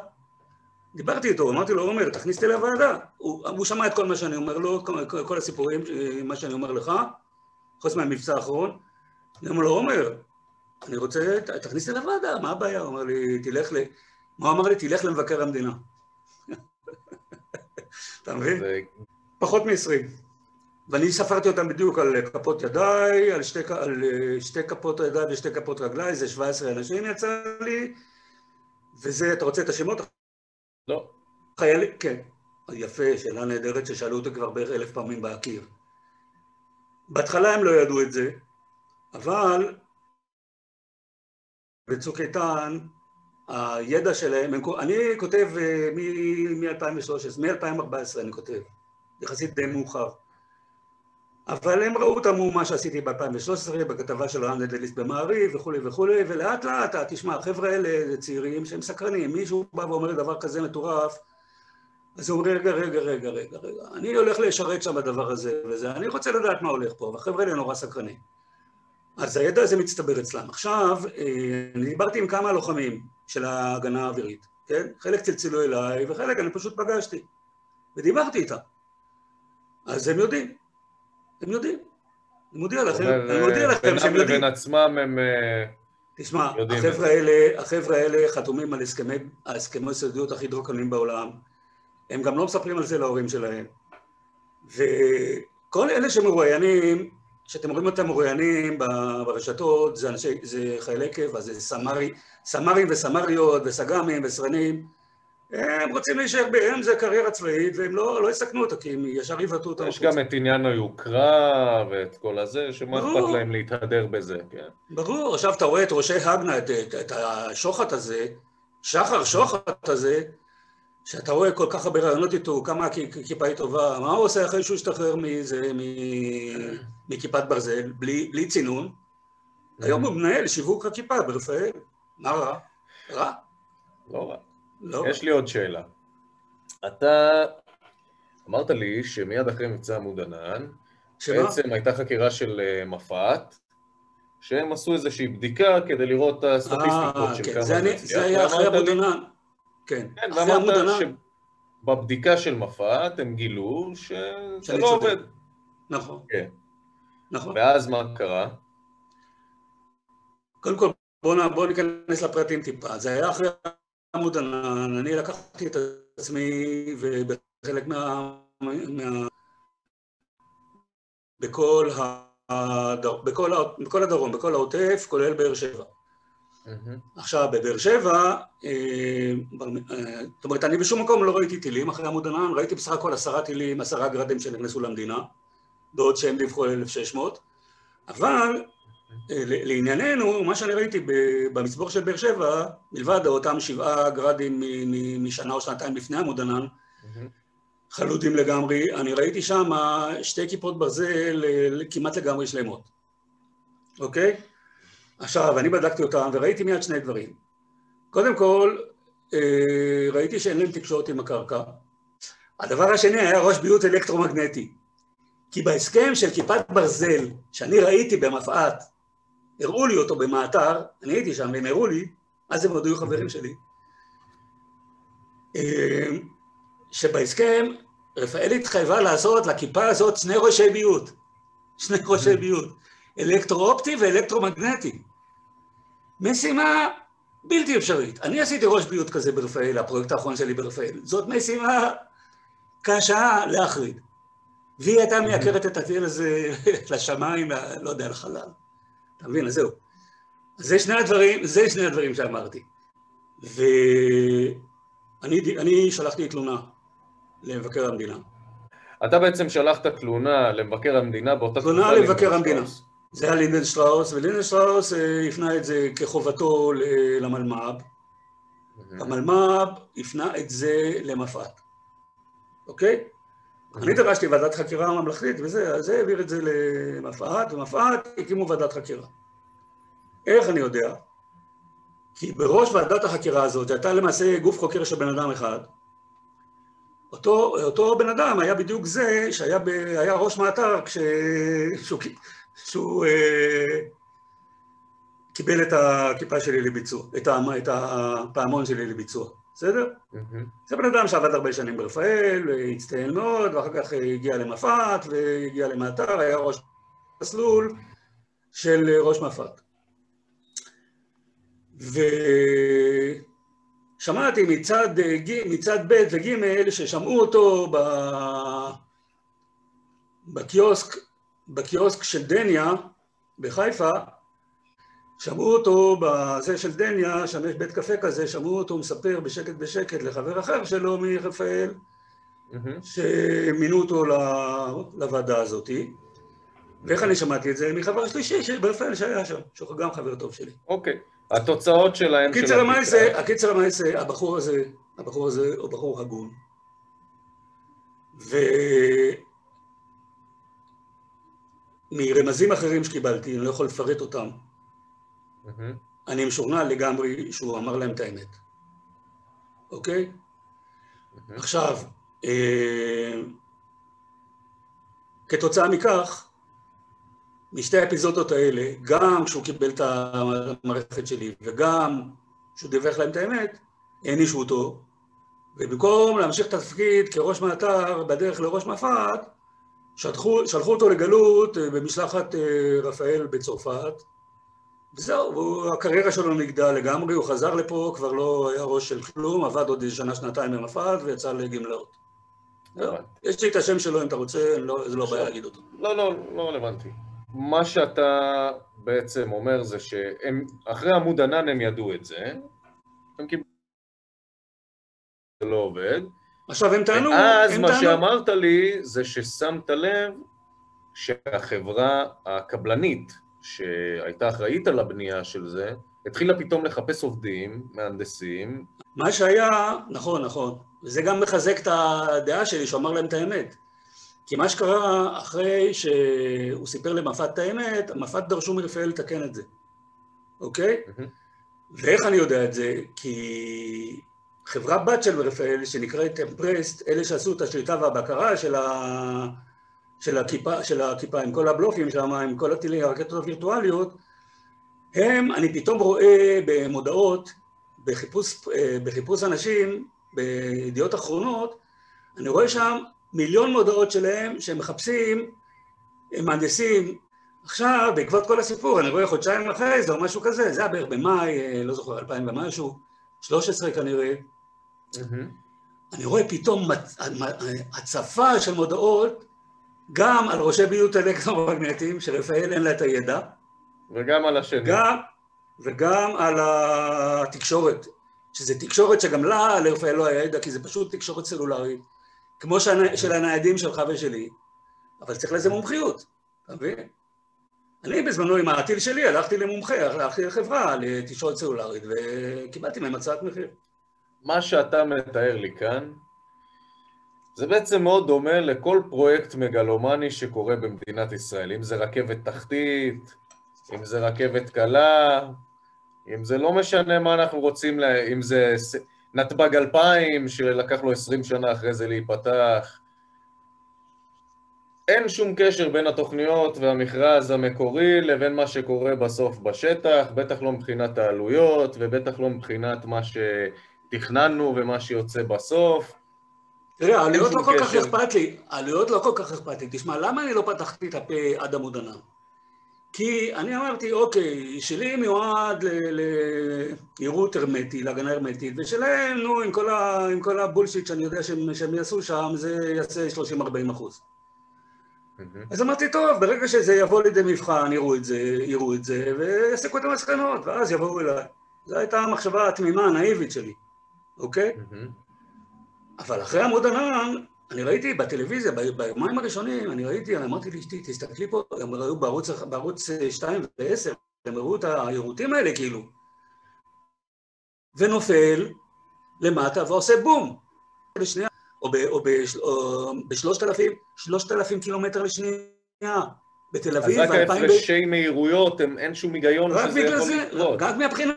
דיברתי איתו, אמרתי לו, עומר, תכניס אותי לוועדה. הוא שמע את כל מה שאני אומר לו, כל הסיפורים, מה שאני אומר לך, חוץ מהמבצע האחרון. אני אומר לו, עומר, אני רוצה, תכניס אותי לוועדה, מה הבעיה? הוא אומר לי, תלך ל... הוא אמר לי, תלך למבקר המדינה. אתה מבין? פחות מ-עשרים. ואני ספרתי אותם בדיוק על כפות ידיי, על שתי, על שתי כפות ידיי ושתי כפות רגליי, זה שבע עשרה אנשים יצא לי, וזה, אתה רוצה את השמות? לא. חיילים, כן. יפה, שאלה נהדרת ששאלו אותי כבר בערך אלף פעמים בהכיר. בהתחלה הם לא ידעו את זה, אבל בצוק איתן, הידע שלהם, אני כותב מ-אלפיים ושלוש עשרה, מ-אלפיים וארבע עשרה אני כותב, יחסית די מאוחר. אבל הם ראו את המהומה שעשיתי ב-אלפיים ושלוש עשרה, בכתבה של רן לדליסט במעריב וכו' וכו', ולאט לאט, תשמע, החבר'ה האלה זה צעירים שהם סקרנים, מישהו בא ואומר דבר כזה מטורף, אז הוא אומר, רגע, רגע, רגע, רגע, רגע, אני הולך לשרת שם הדבר הזה וזה, אני רוצה לדעת מה הולך פה, והחבר'ה האלה נורא סקרנים. אז הידע הזה מצטבר אצלם. עכשיו, אני דיברתי עם כמה לוחמים של ההגנה האווירית, כן? חלק צלצלו אליי, וחלק אני פשוט פגשתי, ודיברתי איתם. אז הם יודעים, הם יודעים. אני מודיע לכם, אני מודיע לכם שהם יודעים. בין עצמם הם תשמע, החבר'ה האלה, החבר'ה האלה חתומים על הסכמי סודיות הכי דרקוניים בעולם, הם גם לא מספרים על זה להורים שלהם. וכל אלה שמרואיינים, שאתם רואים אותם מרואיינים ברשתות, זה, אנשי, זה חיילי קבע, זה סמרי, סמרים וסמריות וסגמים וסרנים, הם רוצים להישאר בהם, זה קריירה צבאית, והם לא, לא יסכנו אותה, כי הם ישר יבטאו אותם. יש גם את עניין היוקרה ואת כל הזה, שמה אכפת להם להתהדר בזה, כן. ברור, עכשיו אתה רואה את ראשי הגנה, את, את, את השוחט הזה, שחר שוחט הזה, שאתה רואה כל כך הרבה רעיונות איתו, כמה כיפה היא טובה, מה הוא עושה אחרי שהוא השתחרר מכיפת ברזל, בלי צינון? היום הוא מנהל שיווק הכיפה ברפאל. מה רע? רע? לא רע. יש לי עוד שאלה. אתה אמרת לי שמיד אחרי מבצע המודנן, בעצם הייתה חקירה של מפת, שהם עשו איזושהי בדיקה כדי לראות את הסטטיסטיקות של כמה נצליח. זה היה אחרי המודנן. כן, ואמרת שבבדיקה של מפת הם גילו שזה לא עובד. נכון. כן. נכון. ואז מה קרה? קודם כל, בואו ניכנס לפרטים טיפה. זה היה אחרי המודנן, אני לקחתי את עצמי ובחלק מה... בכל הדרום, בכל העוטף, כולל באר שבע. עכשיו, בבאר שבע, זאת אומרת, אני בשום מקום לא ראיתי טילים אחרי המודנן, ראיתי בסך הכל עשרה טילים, עשרה גרדים שנכנסו למדינה, בעוד שהם דיווחו אלף שש מאות, אבל לענייננו, מה שאני ראיתי במצבור של באר שבע, מלבד אותם שבעה גרדים משנה או שנתיים לפני המודנן, חלודים לגמרי, אני ראיתי שם שתי כיפות ברזל כמעט לגמרי שלמות, אוקיי? עכשיו, אני בדקתי אותם וראיתי מיד שני דברים. קודם כל, ראיתי שאין להם תקשורת עם הקרקע. הדבר השני היה ראש ביוט אלקטרומגנטי. כי בהסכם של כיפת ברזל, שאני ראיתי במפעת, הראו לי אותו במאתר, אני הייתי שם והם הראו לי, אז הם עוד היו חברים שלי, שבהסכם רפאל התחייבה לעשות לכיפה הזאת שני ראשי ביוט. שני ראשי ביוט. אלקטרואופטי ואלקטרומגנטי. משימה בלתי אפשרית. אני עשיתי ראש ביוט כזה ברפאל, הפרויקט האחרון שלי ברפאל. זאת משימה קשה להחריד. והיא הייתה מייקרת את הטיל הזה לשמיים, לא יודע, לחלל. אתה מבין? אז זהו. זה שני הדברים, זה שני הדברים שאמרתי. ואני אני שלחתי תלונה למבקר המדינה. אתה בעצם שלחת תלונה למבקר המדינה באותה תקופה. תלונה למבקר המדינה. זה היה לינד שטרוס, ולינד שטרוס הפנה את זה כחובתו למלמ"ב. המלמ"ב הפנה את זה למפת. אוקיי? אני דרשתי ועדת חקירה ממלכתית וזה, אז זה העביר את זה למפת, ומפת הקימו ועדת חקירה. איך אני יודע? כי בראש ועדת החקירה הזאת, זה הייתה למעשה גוף חוקר של בן אדם אחד. אותו בן אדם היה בדיוק זה שהיה ראש מאתר כשהוא... שהוא קיבל את הכיפה שלי לביצוע, את הפעמון שלי לביצוע, בסדר? זה בן אדם שעבד הרבה שנים ברפאל, הצטיין מאוד, ואחר כך הגיע למפת, והגיע למאתר, היה ראש מסלול של ראש מפת. שמעתי מצד, מצד ב' וג' ששמעו אותו ב... בקיוסק, בקיוסק של דניה בחיפה, שמעו אותו בזה של דניה, שם יש בית קפה כזה, שמעו אותו מספר בשקט בשקט לחבר אחר שלו מרפאל, mm-hmm. שמינו אותו לוועדה הזאת. ואיך אני שמעתי את זה? מחבר שלישי, שברפאל שהיה שם, שהוא גם חבר טוב שלי. אוקיי, okay. התוצאות שלהם... הקיצר המעשה, הקיצר המעשה, הבחור הזה, הבחור הזה הוא בחור הגון. ו... מרמזים אחרים שקיבלתי, אני לא יכול לפרט אותם. Mm-hmm. אני משוכנע לגמרי שהוא אמר להם את האמת. אוקיי? Mm-hmm. עכשיו, אה, כתוצאה מכך, משתי האפיזודות האלה, גם כשהוא קיבל את המערכת שלי, וגם כשהוא דיווח להם את האמת, הענישו אותו, ובמקום להמשיך את התפקיד כראש מאתר בדרך לראש מפת, שלחו, שלחו אותו לגלות במשלחת רפאל בצרפת, וזהו, הוא, הקריירה שלו נגדל לגמרי, הוא חזר לפה, כבר לא היה ראש של כלום, עבד עוד שנה, שנתיים במפת, ויצא לגמלאות. יש לי את השם שלו, אם אתה רוצה, זה לא בעיה להגיד אותו. לא, לא, לא רלוונטי. מה שאתה בעצם אומר זה שהם, אחרי עמוד ענן הם ידעו את זה, הם קיבלו, זה לא עובד. עכשיו הם טענו, אז מה שאמרת לי זה ששמת לב שהחברה הקבלנית שהייתה אחראית על הבנייה של זה, התחילה פתאום לחפש עובדים, מהנדסים. מה שהיה, נכון, נכון. וזה גם מחזק את הדעה שלי, שאומר להם את האמת. כי מה שקרה אחרי שהוא סיפר למפת את האמת, המפת דרשו מרפאל לתקן את זה, אוקיי? ואיך אני יודע את זה? כי חברה בת של רפאל, שנקראת אפרסט, אלה שעשו את השליטה והבקרה של ה... של הכיפה, של הכיפה, עם כל הבלופים שם, עם כל הטילים, הרקטות הווירטואליות, הם, אני פתאום רואה במודעות, בחיפוש, בחיפוש אנשים, בידיעות אחרונות, אני רואה שם מיליון מודעות שלהם, שהם מחפשים, הם מהנדסים. עכשיו, בעקבות כל הסיפור, אני רואה חודשיים אחרי זה או משהו כזה, זה היה בערך במאי, לא זוכר, אלפיים ומשהו, שלוש עשרה כנראה. Mm-hmm. אני רואה פתאום הצפה של מודעות, גם על ראשי ביוט אלקטרומגנטיים, שרפאל אין לה את הידע. וגם על השני. גם, וגם על התקשורת, שזה תקשורת שגם לה, לרפאל לא היה ידע, כי זה פשוט תקשורת סלולרית, כמו שאני, של הניידים שלך ושלי, אבל צריך לזה מומחיות, אתה מבין? אני בזמנו עם העתיל שלי, הלכתי למומחה, הלכתי לחברה, לתקשורת סלולרית, וקיבלתי מהם הצעת מחיר. מה שאתה מתאר לי כאן, זה בעצם מאוד דומה לכל פרויקט מגלומני שקורה במדינת ישראל, אם זה רכבת תחתית, אם זה רכבת קלה, אם זה לא משנה מה אנחנו רוצים, לה... אם זה נתב"ג אלפיים שלקח לו עשרים שנה אחרי זה להיפתח. אין שום קשר בין התוכניות והמכרז המקורי לבין מה שקורה בסוף בשטח, בטח לא מבחינת העלויות ובטח לא מבחינת מה שתכננו ומה שיוצא בסוף. תראה, העלויות לא כל כך אכפת לי, העלויות לא כל כך אכפת לי. תשמע, למה אני לא פתחתי את הפה עד עמוד ענן? כי אני אמרתי, אוקיי, שלי מיועד לעירות הרמטית, להגנה הרמטית, ושלהם, נו, עם כל, ה, עם כל הבולשיט שאני יודע שהם, שהם יעשו שם, זה יעשה שלושים עד ארבעים אחוז. Mm-hmm. אז אמרתי, טוב, ברגע שזה יבוא לידי מבחן, יראו את זה, יראו את זה, ויסקו את המסקנות, ואז יבואו אליי. זו הייתה המחשבה התמימה, הנאיבית שלי, אוקיי? Mm-hmm. אבל אחרי עמוד ענן, אני ראיתי בטלוויזיה, ביומיים הראשונים, אני ראיתי, אני אמרתי לאשתי, תסתכלי פה, הם ראו בערוץ שתיים ועשר, הם ראו את הירוטים האלה כאילו, ונופל למטה ועושה בום, לשנייה, או, ב, או, ב, או בשלושת אלפים, שלושת אלפים קילומטר לשנייה, בתל אביב. אז רק ההפרשי ב... מהירויות, הם, אין שום היגיון שזה יכול זה, לקרות. רק מהבחינה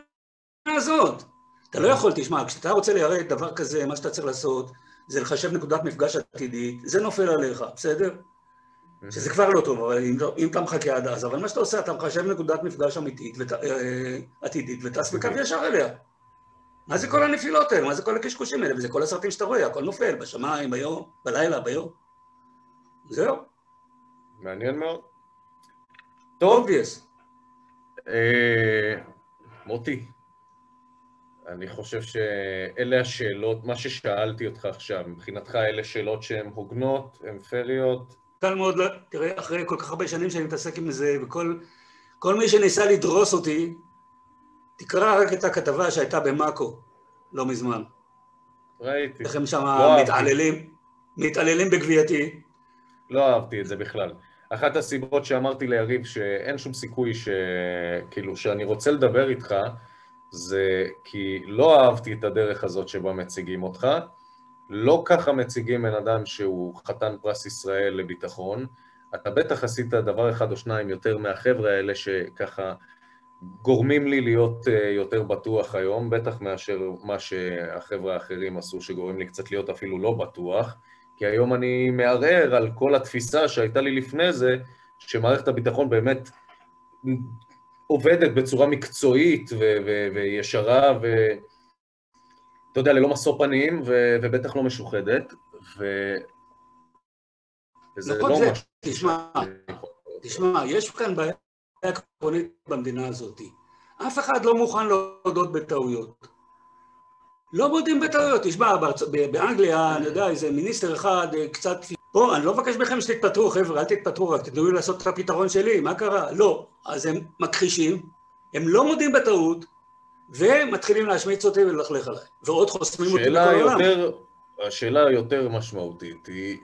הזאת. אתה לא יכול, תשמע, כשאתה רוצה להיראה דבר כזה, מה שאתה צריך לעשות, זה לחשב נקודת מפגש עתידית, זה נופל עליך, בסדר? Mm-hmm. שזה כבר לא טוב, אבל אם, אם אתה מחכה עד אז, אבל מה שאתה עושה, אתה מחשב נקודת מפגש אמיתית ות, אה, עתידית, וטס בקו ישר אליה. מה זה כל הנפילות האלה? מה זה כל הקשקושים האלה? וזה כל הסרטים שאתה רואה, הכל נופל, בשמיים, ביום, בלילה, ביום. זהו. מעניין מאוד. טוב. Obvious. אה, מוטי, אני חושב שאלה השאלות, מה ששאלתי אותך עכשיו, מבחינתך אלה שאלות שהן הוגנות, הן פריות? קל מאוד, תראה, אחרי כל כך הרבה שנים שאני מתעסק עם זה, וכל מי שניסה לדרוס אותי, תקרא רק את הכתבה שהייתה במאקו, לא מזמן. ראיתי. לכם שם מתעללים, מתעללים בגבייתי. לא אהבתי את זה בכלל. אחת הסיבות שאמרתי ליריב שאין שום סיכוי ש... כאילו, שאני רוצה לדבר איתך, זה כי לא אהבתי את הדרך הזאת שבה מציגים אותך, לא ככה מציגים בן אדם שהוא חתן פרס ישראל לביטחון, אתה בטח עשית דבר אחד או שניים יותר מהחבר'ה האלה שככה גורמים לי להיות יותר בטוח היום, בטח מאשר מה שהחבר'ה האחרים עשו שגורמים לי קצת להיות אפילו לא בטוח, כי היום אני מערער על כל התפיסה שהייתה לי לפני זה, שמערכת הביטחון באמת עובדת בצורה מקצועית ו- ו- וישרה ו... אתה יודע, ללא משוא פנים ו- ובטח לא משוחדת, ו... וזה נכון לא זה, משהו... תשמע, תשמע, יש כאן בעיה עקרונית במדינה הזאת. אף אחד לא מוכן להודות בטעויות. לא מודים בטעויות, תשמע, באנגליה, אני יודע, איזה מיניסטר אחד קצת... פה, אני לא מבקש בכם שתתפטרו, חבר'ה, אל תתפטרו, רק תדעו לי לעשות את הפתרון שלי, מה קרה? לא. אז הם מכחישים, הם לא מודים בטעות, ומתחילים להשמיץ אותי וללכלך עליי. ועוד חוסמים אותי לכל העולם. השאלה היותר משמעותית היא,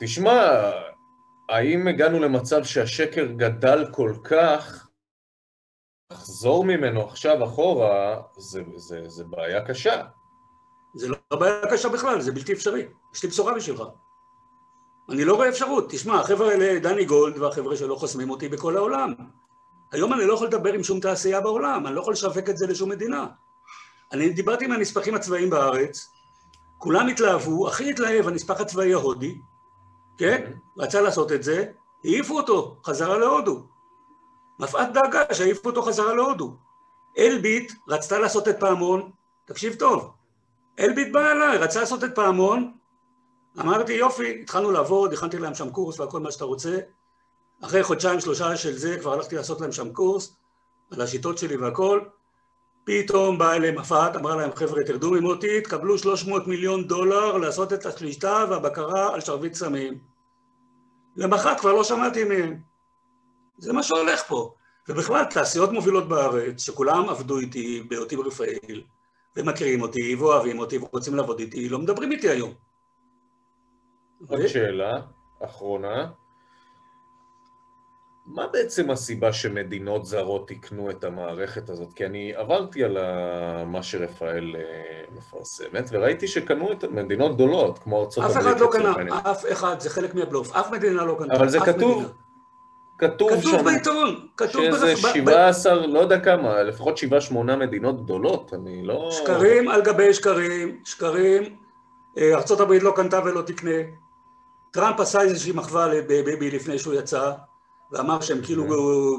תשמע, האם הגענו למצב שהשקר גדל כל כך, לחזור ממנו עכשיו אחורה, זה, זה, זה בעיה קשה. זה לא בעיה קשה בכלל, זה בלתי אפשרי. יש לי בשורה בשבילך. אני לא רואה אפשרות. תשמע, החבר'ה האלה, דני גולד והחבר'ה שלא חוסמים אותי בכל העולם. היום אני לא יכול לדבר עם שום תעשייה בעולם, אני לא יכול לשווק את זה לשום מדינה. אני דיברתי עם הנספחים הצבאיים בארץ, כולם התלהבו, הכי התלהב, הנספח הצבאי ההודי, כן? רצה לעשות את זה, העיפו אותו חזרה להודו. מפאת דאגה שהעיפו אותו חזרה להודו. אלביט רצתה לעשות את פעמון, תקשיב טוב, אלביט בא אליי, רצה לעשות את פעמון, אמרתי, יופי, התחלנו לעבוד, הכנתי להם שם קורס והכל מה שאתה רוצה. אחרי חודשיים, שלושה של זה, כבר הלכתי לעשות להם שם קורס, על השיטות שלי והכל. פתאום באה אליהם מפת, אמרה להם, חבר'ה, תרדו ממותי, תקבלו שלוש מאות מיליון דולר לעשות את השליטה והבקרה על שרביט סמים. למחרת כבר לא שמעתי מהם. זה מה שהולך פה. ובכלל, תעשיות מובילות בארץ, שכולם עבדו איתי, בהיותי ברפאל, ומכירים אותי, ואוהבים אותי, ורוצים לעבוד איתי, לא מדברים איתי היום. עוד שאלה, אחרונה, מה בעצם הסיבה שמדינות זרות תקנו את המערכת הזאת? כי אני עברתי על מה שרפאל מפרסמת, וראיתי שקנו את מדינות גדולות, כמו ארצות הברית. אף אחד לא קנה, אף אחד, זה חלק מהבלוף, אף מדינה לא קנה. אבל זה כתוב, כתוב בעיתון, כתוב שזה שבע עשרה, לא יודע כמה, לפחות שבע שמונה מדינות גדולות, אני לא... שקרים על גבי שקרים, שקרים, ארצות הברית לא קנתה ולא תקנה. טראמפ עשה איזושהי מחווה לביבי לפני שהוא יצא, ואמר שהם כאילו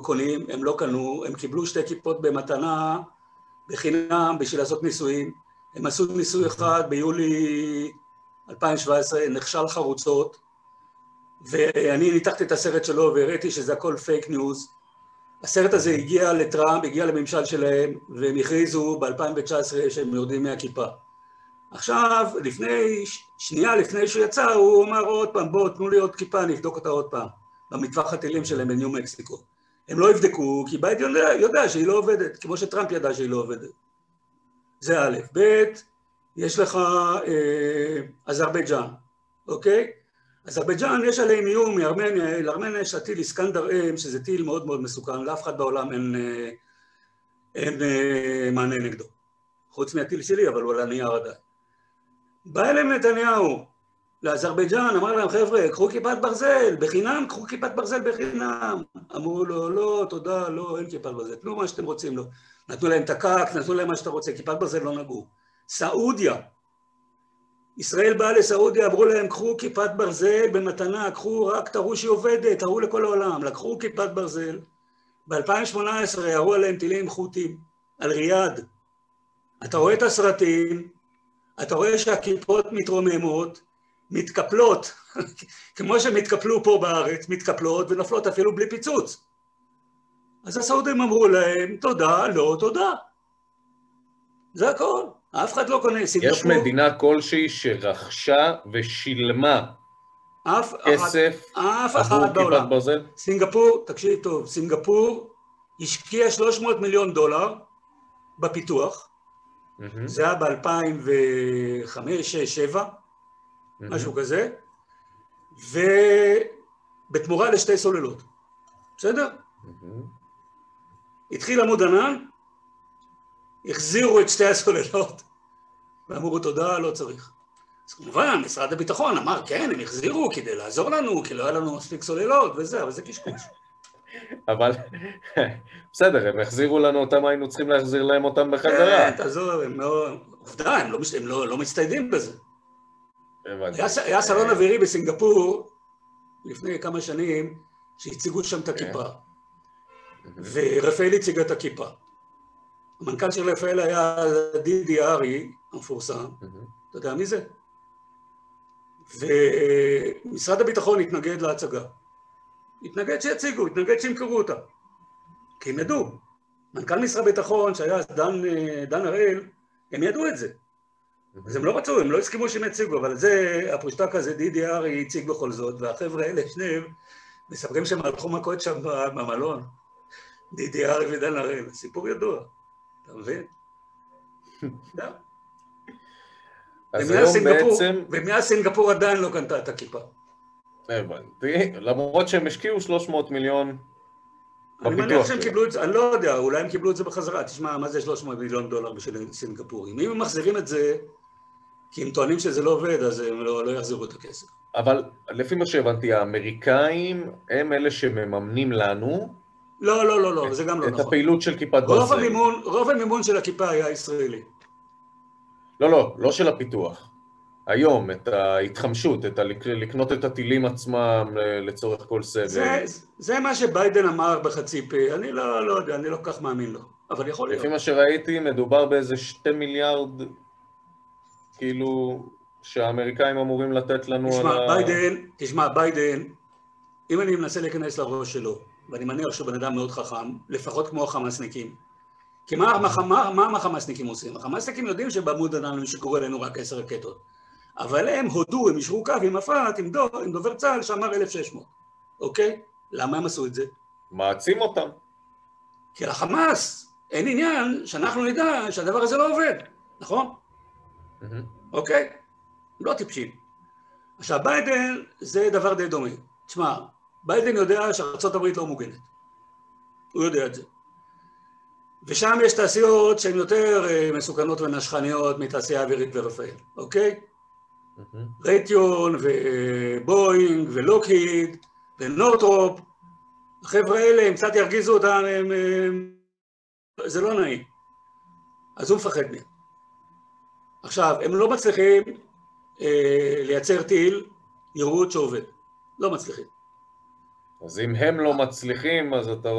קונים, הם לא קנו, הם קיבלו שתי כיפות במתנה, בחינם, בשביל לעשות ניסויים. הם עשו ניסוי אחד ביולי אלפיים שבע עשרה, נכשל חרוצות, ואני ניתחתי את הסרט שלו והראיתי שזה הכל פייק ניוז. הסרט הזה הגיע לטראמפ, הגיע לממשל שלהם, והם הכריזו ב-אלפיים תשע עשרה שהם יורדים מהכיפה. עכשיו, לפני, שנייה לפני שהוא יצא, הוא אומר עוד פעם, בואו, תנו לי עוד כיפה, נבדוק אותה עוד פעם, במטווח הטילים שלהם בניו מקסיקו. הם לא יבדקו, כי ביידן יודע, יודע שהיא לא עובדת, כמו שטראמפ ידע שהיא לא עובדת. זה א', ב', יש לך אה, אזרבייג'אן, אוקיי? אזרבייג'אן יש עליהם איום מארמניה, לארמניה יש הטיל איסקנדר אם, שזה טיל מאוד מאוד מסוכן, לאף אחד בעולם אין, אין, אין אה, מענה נגדו. חוץ מהטיל שלי, אבל הוא על הנייר עדיין. בא אליהם נתניהו, לאזרבייג'אן, אמר להם, חבר'ה, קחו כיפת ברזל, בחינם, קחו כיפת ברזל בחינם. אמרו לו, לא, תודה, לא, אין כיפת ברזל, תנו מה שאתם רוצים, לא. נתנו להם תקק, נתנו להם מה שאתה רוצה, כיפת ברזל לא נגעו. סעודיה, ישראל באה לסעודיה, אמרו להם, קחו כיפת ברזל במתנה, קחו רק, תראו שהיא עובדת, תראו לכל העולם, לקחו כיפת ברזל. ב-אלפיים שמונה עשרה ירו עליהם טילים חותים, על ריאד. אתה רואה את הסרטים, אתה רואה שהכיפות מתרוממות, מתקפלות, כמו שמתקפלו פה בארץ, מתקפלות ונפלות אפילו בלי פיצוץ. אז הסעודים אמרו להם, תודה, לא תודה. זה הכל. אף אחד לא קונה סינגפור. יש מדינה כלשהי שרכשה ושילמה כסף עבור כיפת ברזל? סינגפור, תקשיב טוב, סינגפור השקיע שלוש מאות מיליון דולר בפיתוח, זה היה ב-אלפיים וחמש, שש, שבע, משהו כזה, ובתמורה לשתי סוללות, בסדר? התחיל עמוד ענן, החזירו את שתי הסוללות, ואמרו תודה, לא צריך. אז כמובן, משרד הביטחון אמר, כן, הם החזירו כדי לעזור לנו, כי לא היה לנו מספיק סוללות וזה, אבל זה קשקוש. אבל בסדר, הם החזירו לנו אותם, היינו צריכים להחזיר להם אותם בחזרה. כן, תעזור, הם לא... עובדה, הם לא מצטיידים בזה. היה סלון אווירי בסינגפור, לפני כמה שנים, שהציגו שם את הכיפה. ורפאל הציגה את הכיפה. המנכ"ל של רפאל היה דידי ארי, המפורסם, אתה יודע מי זה? ומשרד הביטחון התנגד להצגה. התנגד שיציגו, התנגד שימכרו אותה. כי הם ידעו. מנכ"ל משרד הביטחון, שהיה דן הראל, הם ידעו את זה. אז הם לא רצו, הם לא הסכימו שהם יציגו, אבל זה, הפרושטק הזה, דידי ארי, הציג בכל זאת, והחבר'ה האלה, שניהם, מספרים שהם הלכו מכות שם במלון. דידי ארי ודן הראל, סיפור ידוע. אתה מבין? לא. ומאז סינגפור עדיין לא קנתה את הכיפה. הבנתי, למרות שהם השקיעו שלוש מאות מיליון בפיתוח. אני מניח שהם קיבלו את זה, אני לא יודע, אולי הם קיבלו את זה בחזרה. תשמע, מה זה שלוש מאות מיליון דולר בשביל סינגפורים? אם הם מחזירים את זה, כי הם טוענים שזה לא עובד, אז הם לא יחזירו את הכסף. אבל לפי מה שהבנתי, האמריקאים הם אלה שמממנים לנו. לא, לא, לא, לא, זה גם לא נכון. את הפעילות של כיפת ברזל. רוב המימון של הכיפה היה ישראלי. לא, לא, לא של הפיתוח. היום, את ההתחמשות, את לקנות את הטילים עצמם לצורך כל סבל. זה מה שביידן אמר בחצי פה, אני לא יודע, אני לא כך מאמין לו, אבל יכול להיות. לפי מה שראיתי, מדובר באיזה שתי מיליארד, כאילו, שהאמריקאים אמורים לתת לנו על ה... תשמע, ביידן, תשמע, ביידן, אם אני מנסה להיכנס לראש שלו, ואני מניח שהוא בן אדם מאוד חכם, לפחות כמו החמאסניקים, כי מה החמאסניקים עושים? החמאסניקים יודעים שבעמוד ענן שקורא לנו רק עשר רקטות. אבל הם הודו, הם ישרו קו עם הפעת, עם דובר צה"ל, שאמר אלף שש מאות. אוקיי? למה הם עשו את זה? מעצים אותם. כי לחמאס אין עניין שאנחנו נדע שהדבר הזה לא עובד, נכון? אוקיי? לא טיפשים. עכשיו, ביידן זה דבר די דומה. תשמע, ביידן יודע שארצות הברית לא מוגנת. הוא יודע את זה. ושם יש תעשיות שהן יותר מסוכנות ונשכניות מתעשייה אווירית ורפאל, אוקיי? רייטיון ובוינג ולוקיד ונורטרופ, החבר'ה האלה, הם קצת ירגיזו אותם, זה לא נעים. אז הוא מפחד מהם. עכשיו, הם לא מצליחים לייצר טיל ירוט שעובד. לא מצליחים. אז אם הם לא מצליחים, אז אתה...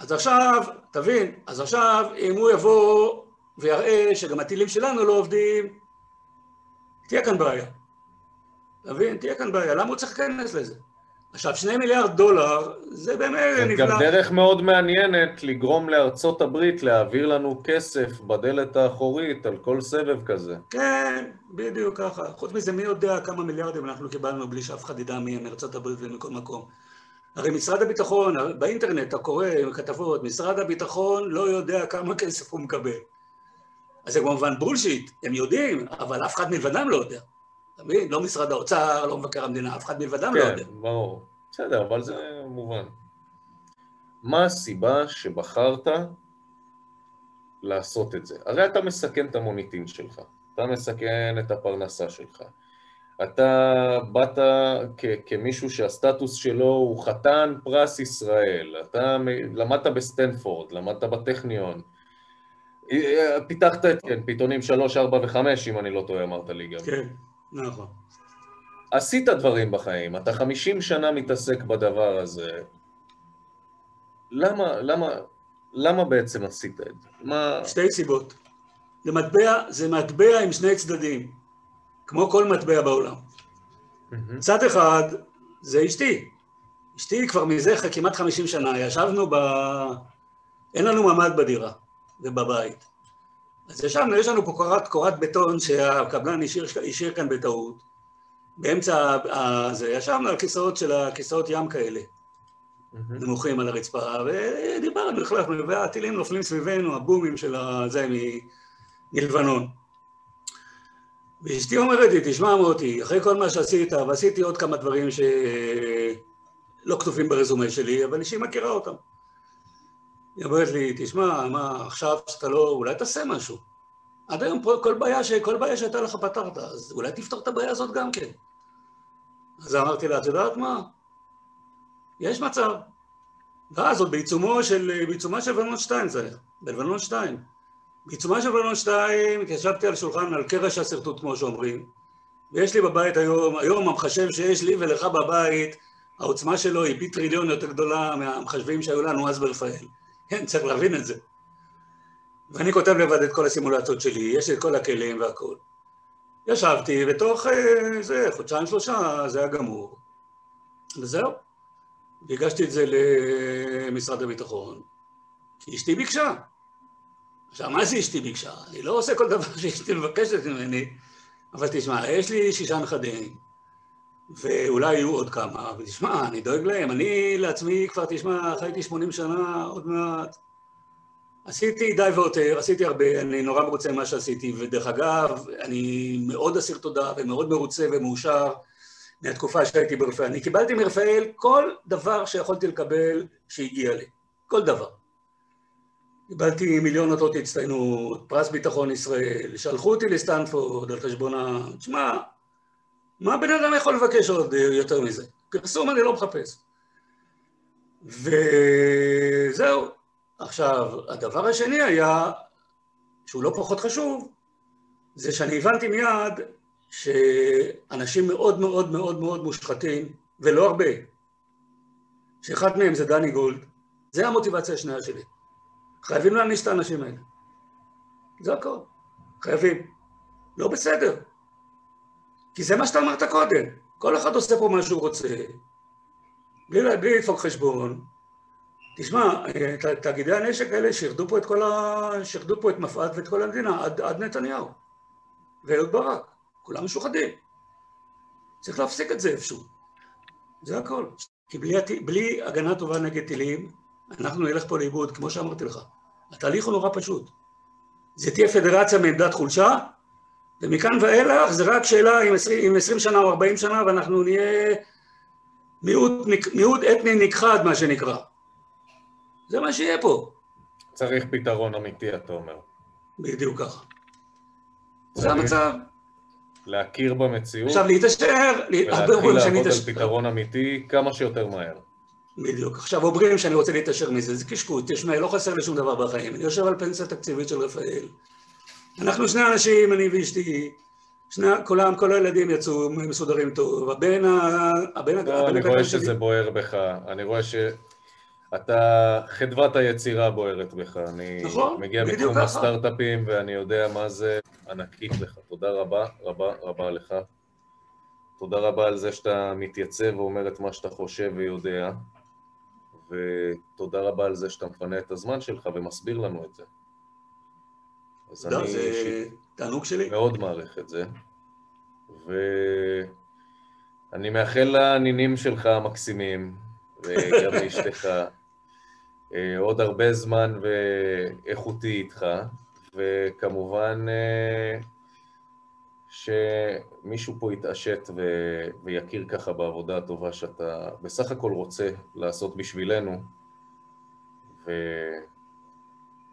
אז עכשיו, תבין, אז עכשיו, אם הוא יבוא ויראה שגם הטילים שלנו לא עובדים, תהיה כאן בעיה. תבין, תהיה כאן בעיה. למה הוא צריך להיכנס לזה? עכשיו, שני מיליארד דולר, זה באמת נפלא. זה גם דרך מאוד מעניינת לגרום לארצות הברית להעביר לנו כסף בדלת האחורית על כל סבב כזה. כן, בדיוק ככה. חוץ מזה, מי יודע כמה מיליארדים אנחנו קיבלנו בלי שאף אחד ידע מי הם ארצות הברית ומכל מקום. הרי משרד הביטחון, באינטרנט, אתה קורא כתבות, משרד הביטחון לא יודע כמה כסף הוא מקבל. אז זה כמובן בולשיט, הם יודעים, אבל אף אחד מלבדם לא יודע. תמיד, לא משרד האוצר, לא מבקר המדינה, אף אחד מלבדם לא יודע. כן, ברור. בסדר, אבל זה מובן. מה הסיבה שבחרת לעשות את זה? הרי אתה מסכן את המוניטין שלך, אתה מסכן את הפרנסה שלך. אתה באת כמישהו שהסטטוס שלו הוא חתן פרס ישראל, אתה למדת בסטנפורד, למדת בטכניון, פיתחת את פיתונים שלוש, ארבע וחמש, אם אני לא טועה, אמרת לי גם. כן, נכון. עשית דברים בחיים, אתה חמישים שנה מתעסק בדבר הזה. למה, למה, למה בעצם עשית את זה? מה... שתי סיבות. זה מטבע, זה מטבע עם שני צדדים. כמו כל מטבע בעולם. צד אחד, זה אשתי. אשתי כבר מזה כמעט חמישים שנה, ישבנו ב... אין לנו ממ"ד בדירה ובבית. אז יש לנו, יש לנו פה קורת, קורת בטון שהקבלן השאיר, השאיר כאן בטעות, באמצע הזה, ישבנו על כיסאות של הכיסאות ים כאלה, נמוכים על הרצפה, ודיברנו, החלפנו, והטילים נופלים סביבנו, הבומים של הזה מלבנון. ואשתי אומרת לי, תשמע מוטי, אחרי כל מה שעשית, ועשיתי עוד כמה דברים שלא כתובים ברזומה שלי, אבל אישי מכירה אותם. היא אומרת לי, תשמע, מה, עכשיו שאתה לא, אולי תעשה משהו. עד היום כל בעיה, כל בעיה שהייתה לך פתרת, אז אולי תפתר את הבעיה הזאת גם כן. אז אמרתי לה, את יודעת מה? יש מצב. ואז עוד בעיצומו של, בעיצומה של בלבנון שתיים זה היה, בלבנון שתיים. בעיצומה של בלבנון שתיים התיישבתי על שולחן על קרש השרטוט כמו שאומרים, ויש לי בבית היום, היום המחשב שיש לי ולך בבית, העוצמה שלו היא פי טריליון יותר גדולה מהמחשבים שהיו לנו אז ברפאל. כן, צריך להבין את זה. ואני כותב לבד את כל הסימולציות שלי, יש לי את כל הכלים והכל. ישבתי, ותוך איזה חודשיים שלושה זה היה גמור, וזהו. והגשתי את זה למשרד הביטחון, כי אשתי ביקשה. עכשיו, מה זה אשתי ביקשה? אני לא עושה כל דבר שאשתי מבקשת ממני, אבל תשמע, יש לי שישה נכדים, ואולי יהיו עוד כמה, אבל תשמע, אני דואג להם. אני לעצמי כבר, תשמע, חייתי שמונים שנה עוד מעט. עשיתי די ועותר, עשיתי הרבה, אני נורא מרוצה מה שעשיתי, ודרך אגב, אני מאוד אסיר תודה ומאוד מרוצה ומאושר, מהתקופה שהייתי ברפאל. אני קיבלתי מרפאל כל דבר שיכולתי לקבל שהגיע לי. כל דבר. קיבלתי מיליון אותות הצטיינות, פרס ביטחון ישראל, שלחו אותי לסטנפורד על חשבון ה... תשמע, מה בן אדם יכול לבקש עוד יותר מזה? פרסום אני לא מחפש. וזהו. עכשיו, הדבר השני היה, שהוא לא פחות חשוב, זה שאני הבנתי מיד, שאנשים מאוד מאוד מאוד מאוד מושחתים, ולא הרבה, שאחד מהם זה דני גולד, זה המוטיבציה השנייה שלי. חייבים להעניש את האנשים האלה. זה הכל. חייבים. לא בסדר. כי זה מה שאתה אמרת קודם. כל אחד עושה פה מה שהוא רוצה, בלי, בלי לדפוק חשבון. תשמע, תאגידי הנשק האלה שירדו פה את כל ה... שירדו פה את מפא"ת ואת כל המדינה, עד, עד נתניהו. ואהוד ברק. כולם משוחדים. צריך להפסיק את זה איפשהו. זה הכל. כי בלי, בלי הגנה טובה נגד טילים, אנחנו נלך פה לאיבוד, כמו שאמרתי לך. התהליך הוא נורא פשוט. זה תהיה פדרציה מעמדת חולשה, ומכאן ואילך זה רק שאלה עם עשרים, עם עשרים שנה או ארבעים שנה, ואנחנו נהיה מיעוט, מיעוט אתני נכחד, מה שנקרא. זה מה שיהיה פה. צריך פתרון אמיתי, אתה אומר. בדיוק ככה. זה המצב. להכיר במציאות. עכשיו להתאשר, ולהתחיל לעבוד על פתרון אמיתי כמה שיותר מהר. בדיוק. עכשיו אומרים שאני רוצה להתאשר מזה, זה קשקוט, תשמע, לא חסר לשום דבר בחיים. אני יושב על פנסיה תקציבית של רפאל. אנחנו שני אנשים, אני ואשתי, כולם, כל הילדים יצאו מסודרים טוב, הבן הקטן... אני רואה שזה בוער בך, אני רואה שאתה, חדוות היצירה בוערת בך. אני מגיע בתחום הסטארט-אפים ואני יודע מה זה... ענקית לך. תודה רבה, רבה, רבה לך. תודה רבה על זה שאתה מתייצב ואומר את מה שאתה חושב ויודע, ותודה רבה על זה שאתה מפנה את הזמן שלך ומסביר לנו את זה. אז אני תענוג שלי. מאוד מעריך את זה, ואני מאחל לנינים שלך המקסימים, וגם לאשתך, עוד הרבה זמן ואיכותי איתך, וכמובן שמישהו פה יתעשת ו... ויקיר ככה בעבודה הטובה שאתה בסך הכל רוצה לעשות בשבילנו,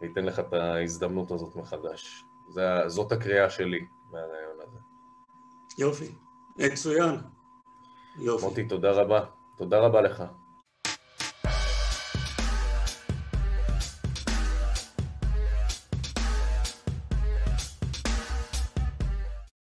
וייתן לך את ההזדמנות הזאת מחדש. זה... זאת הקריאה שלי מהרעיון הזה. יופי, מצוין. יופי. מוטי, תודה רבה. תודה רבה לך.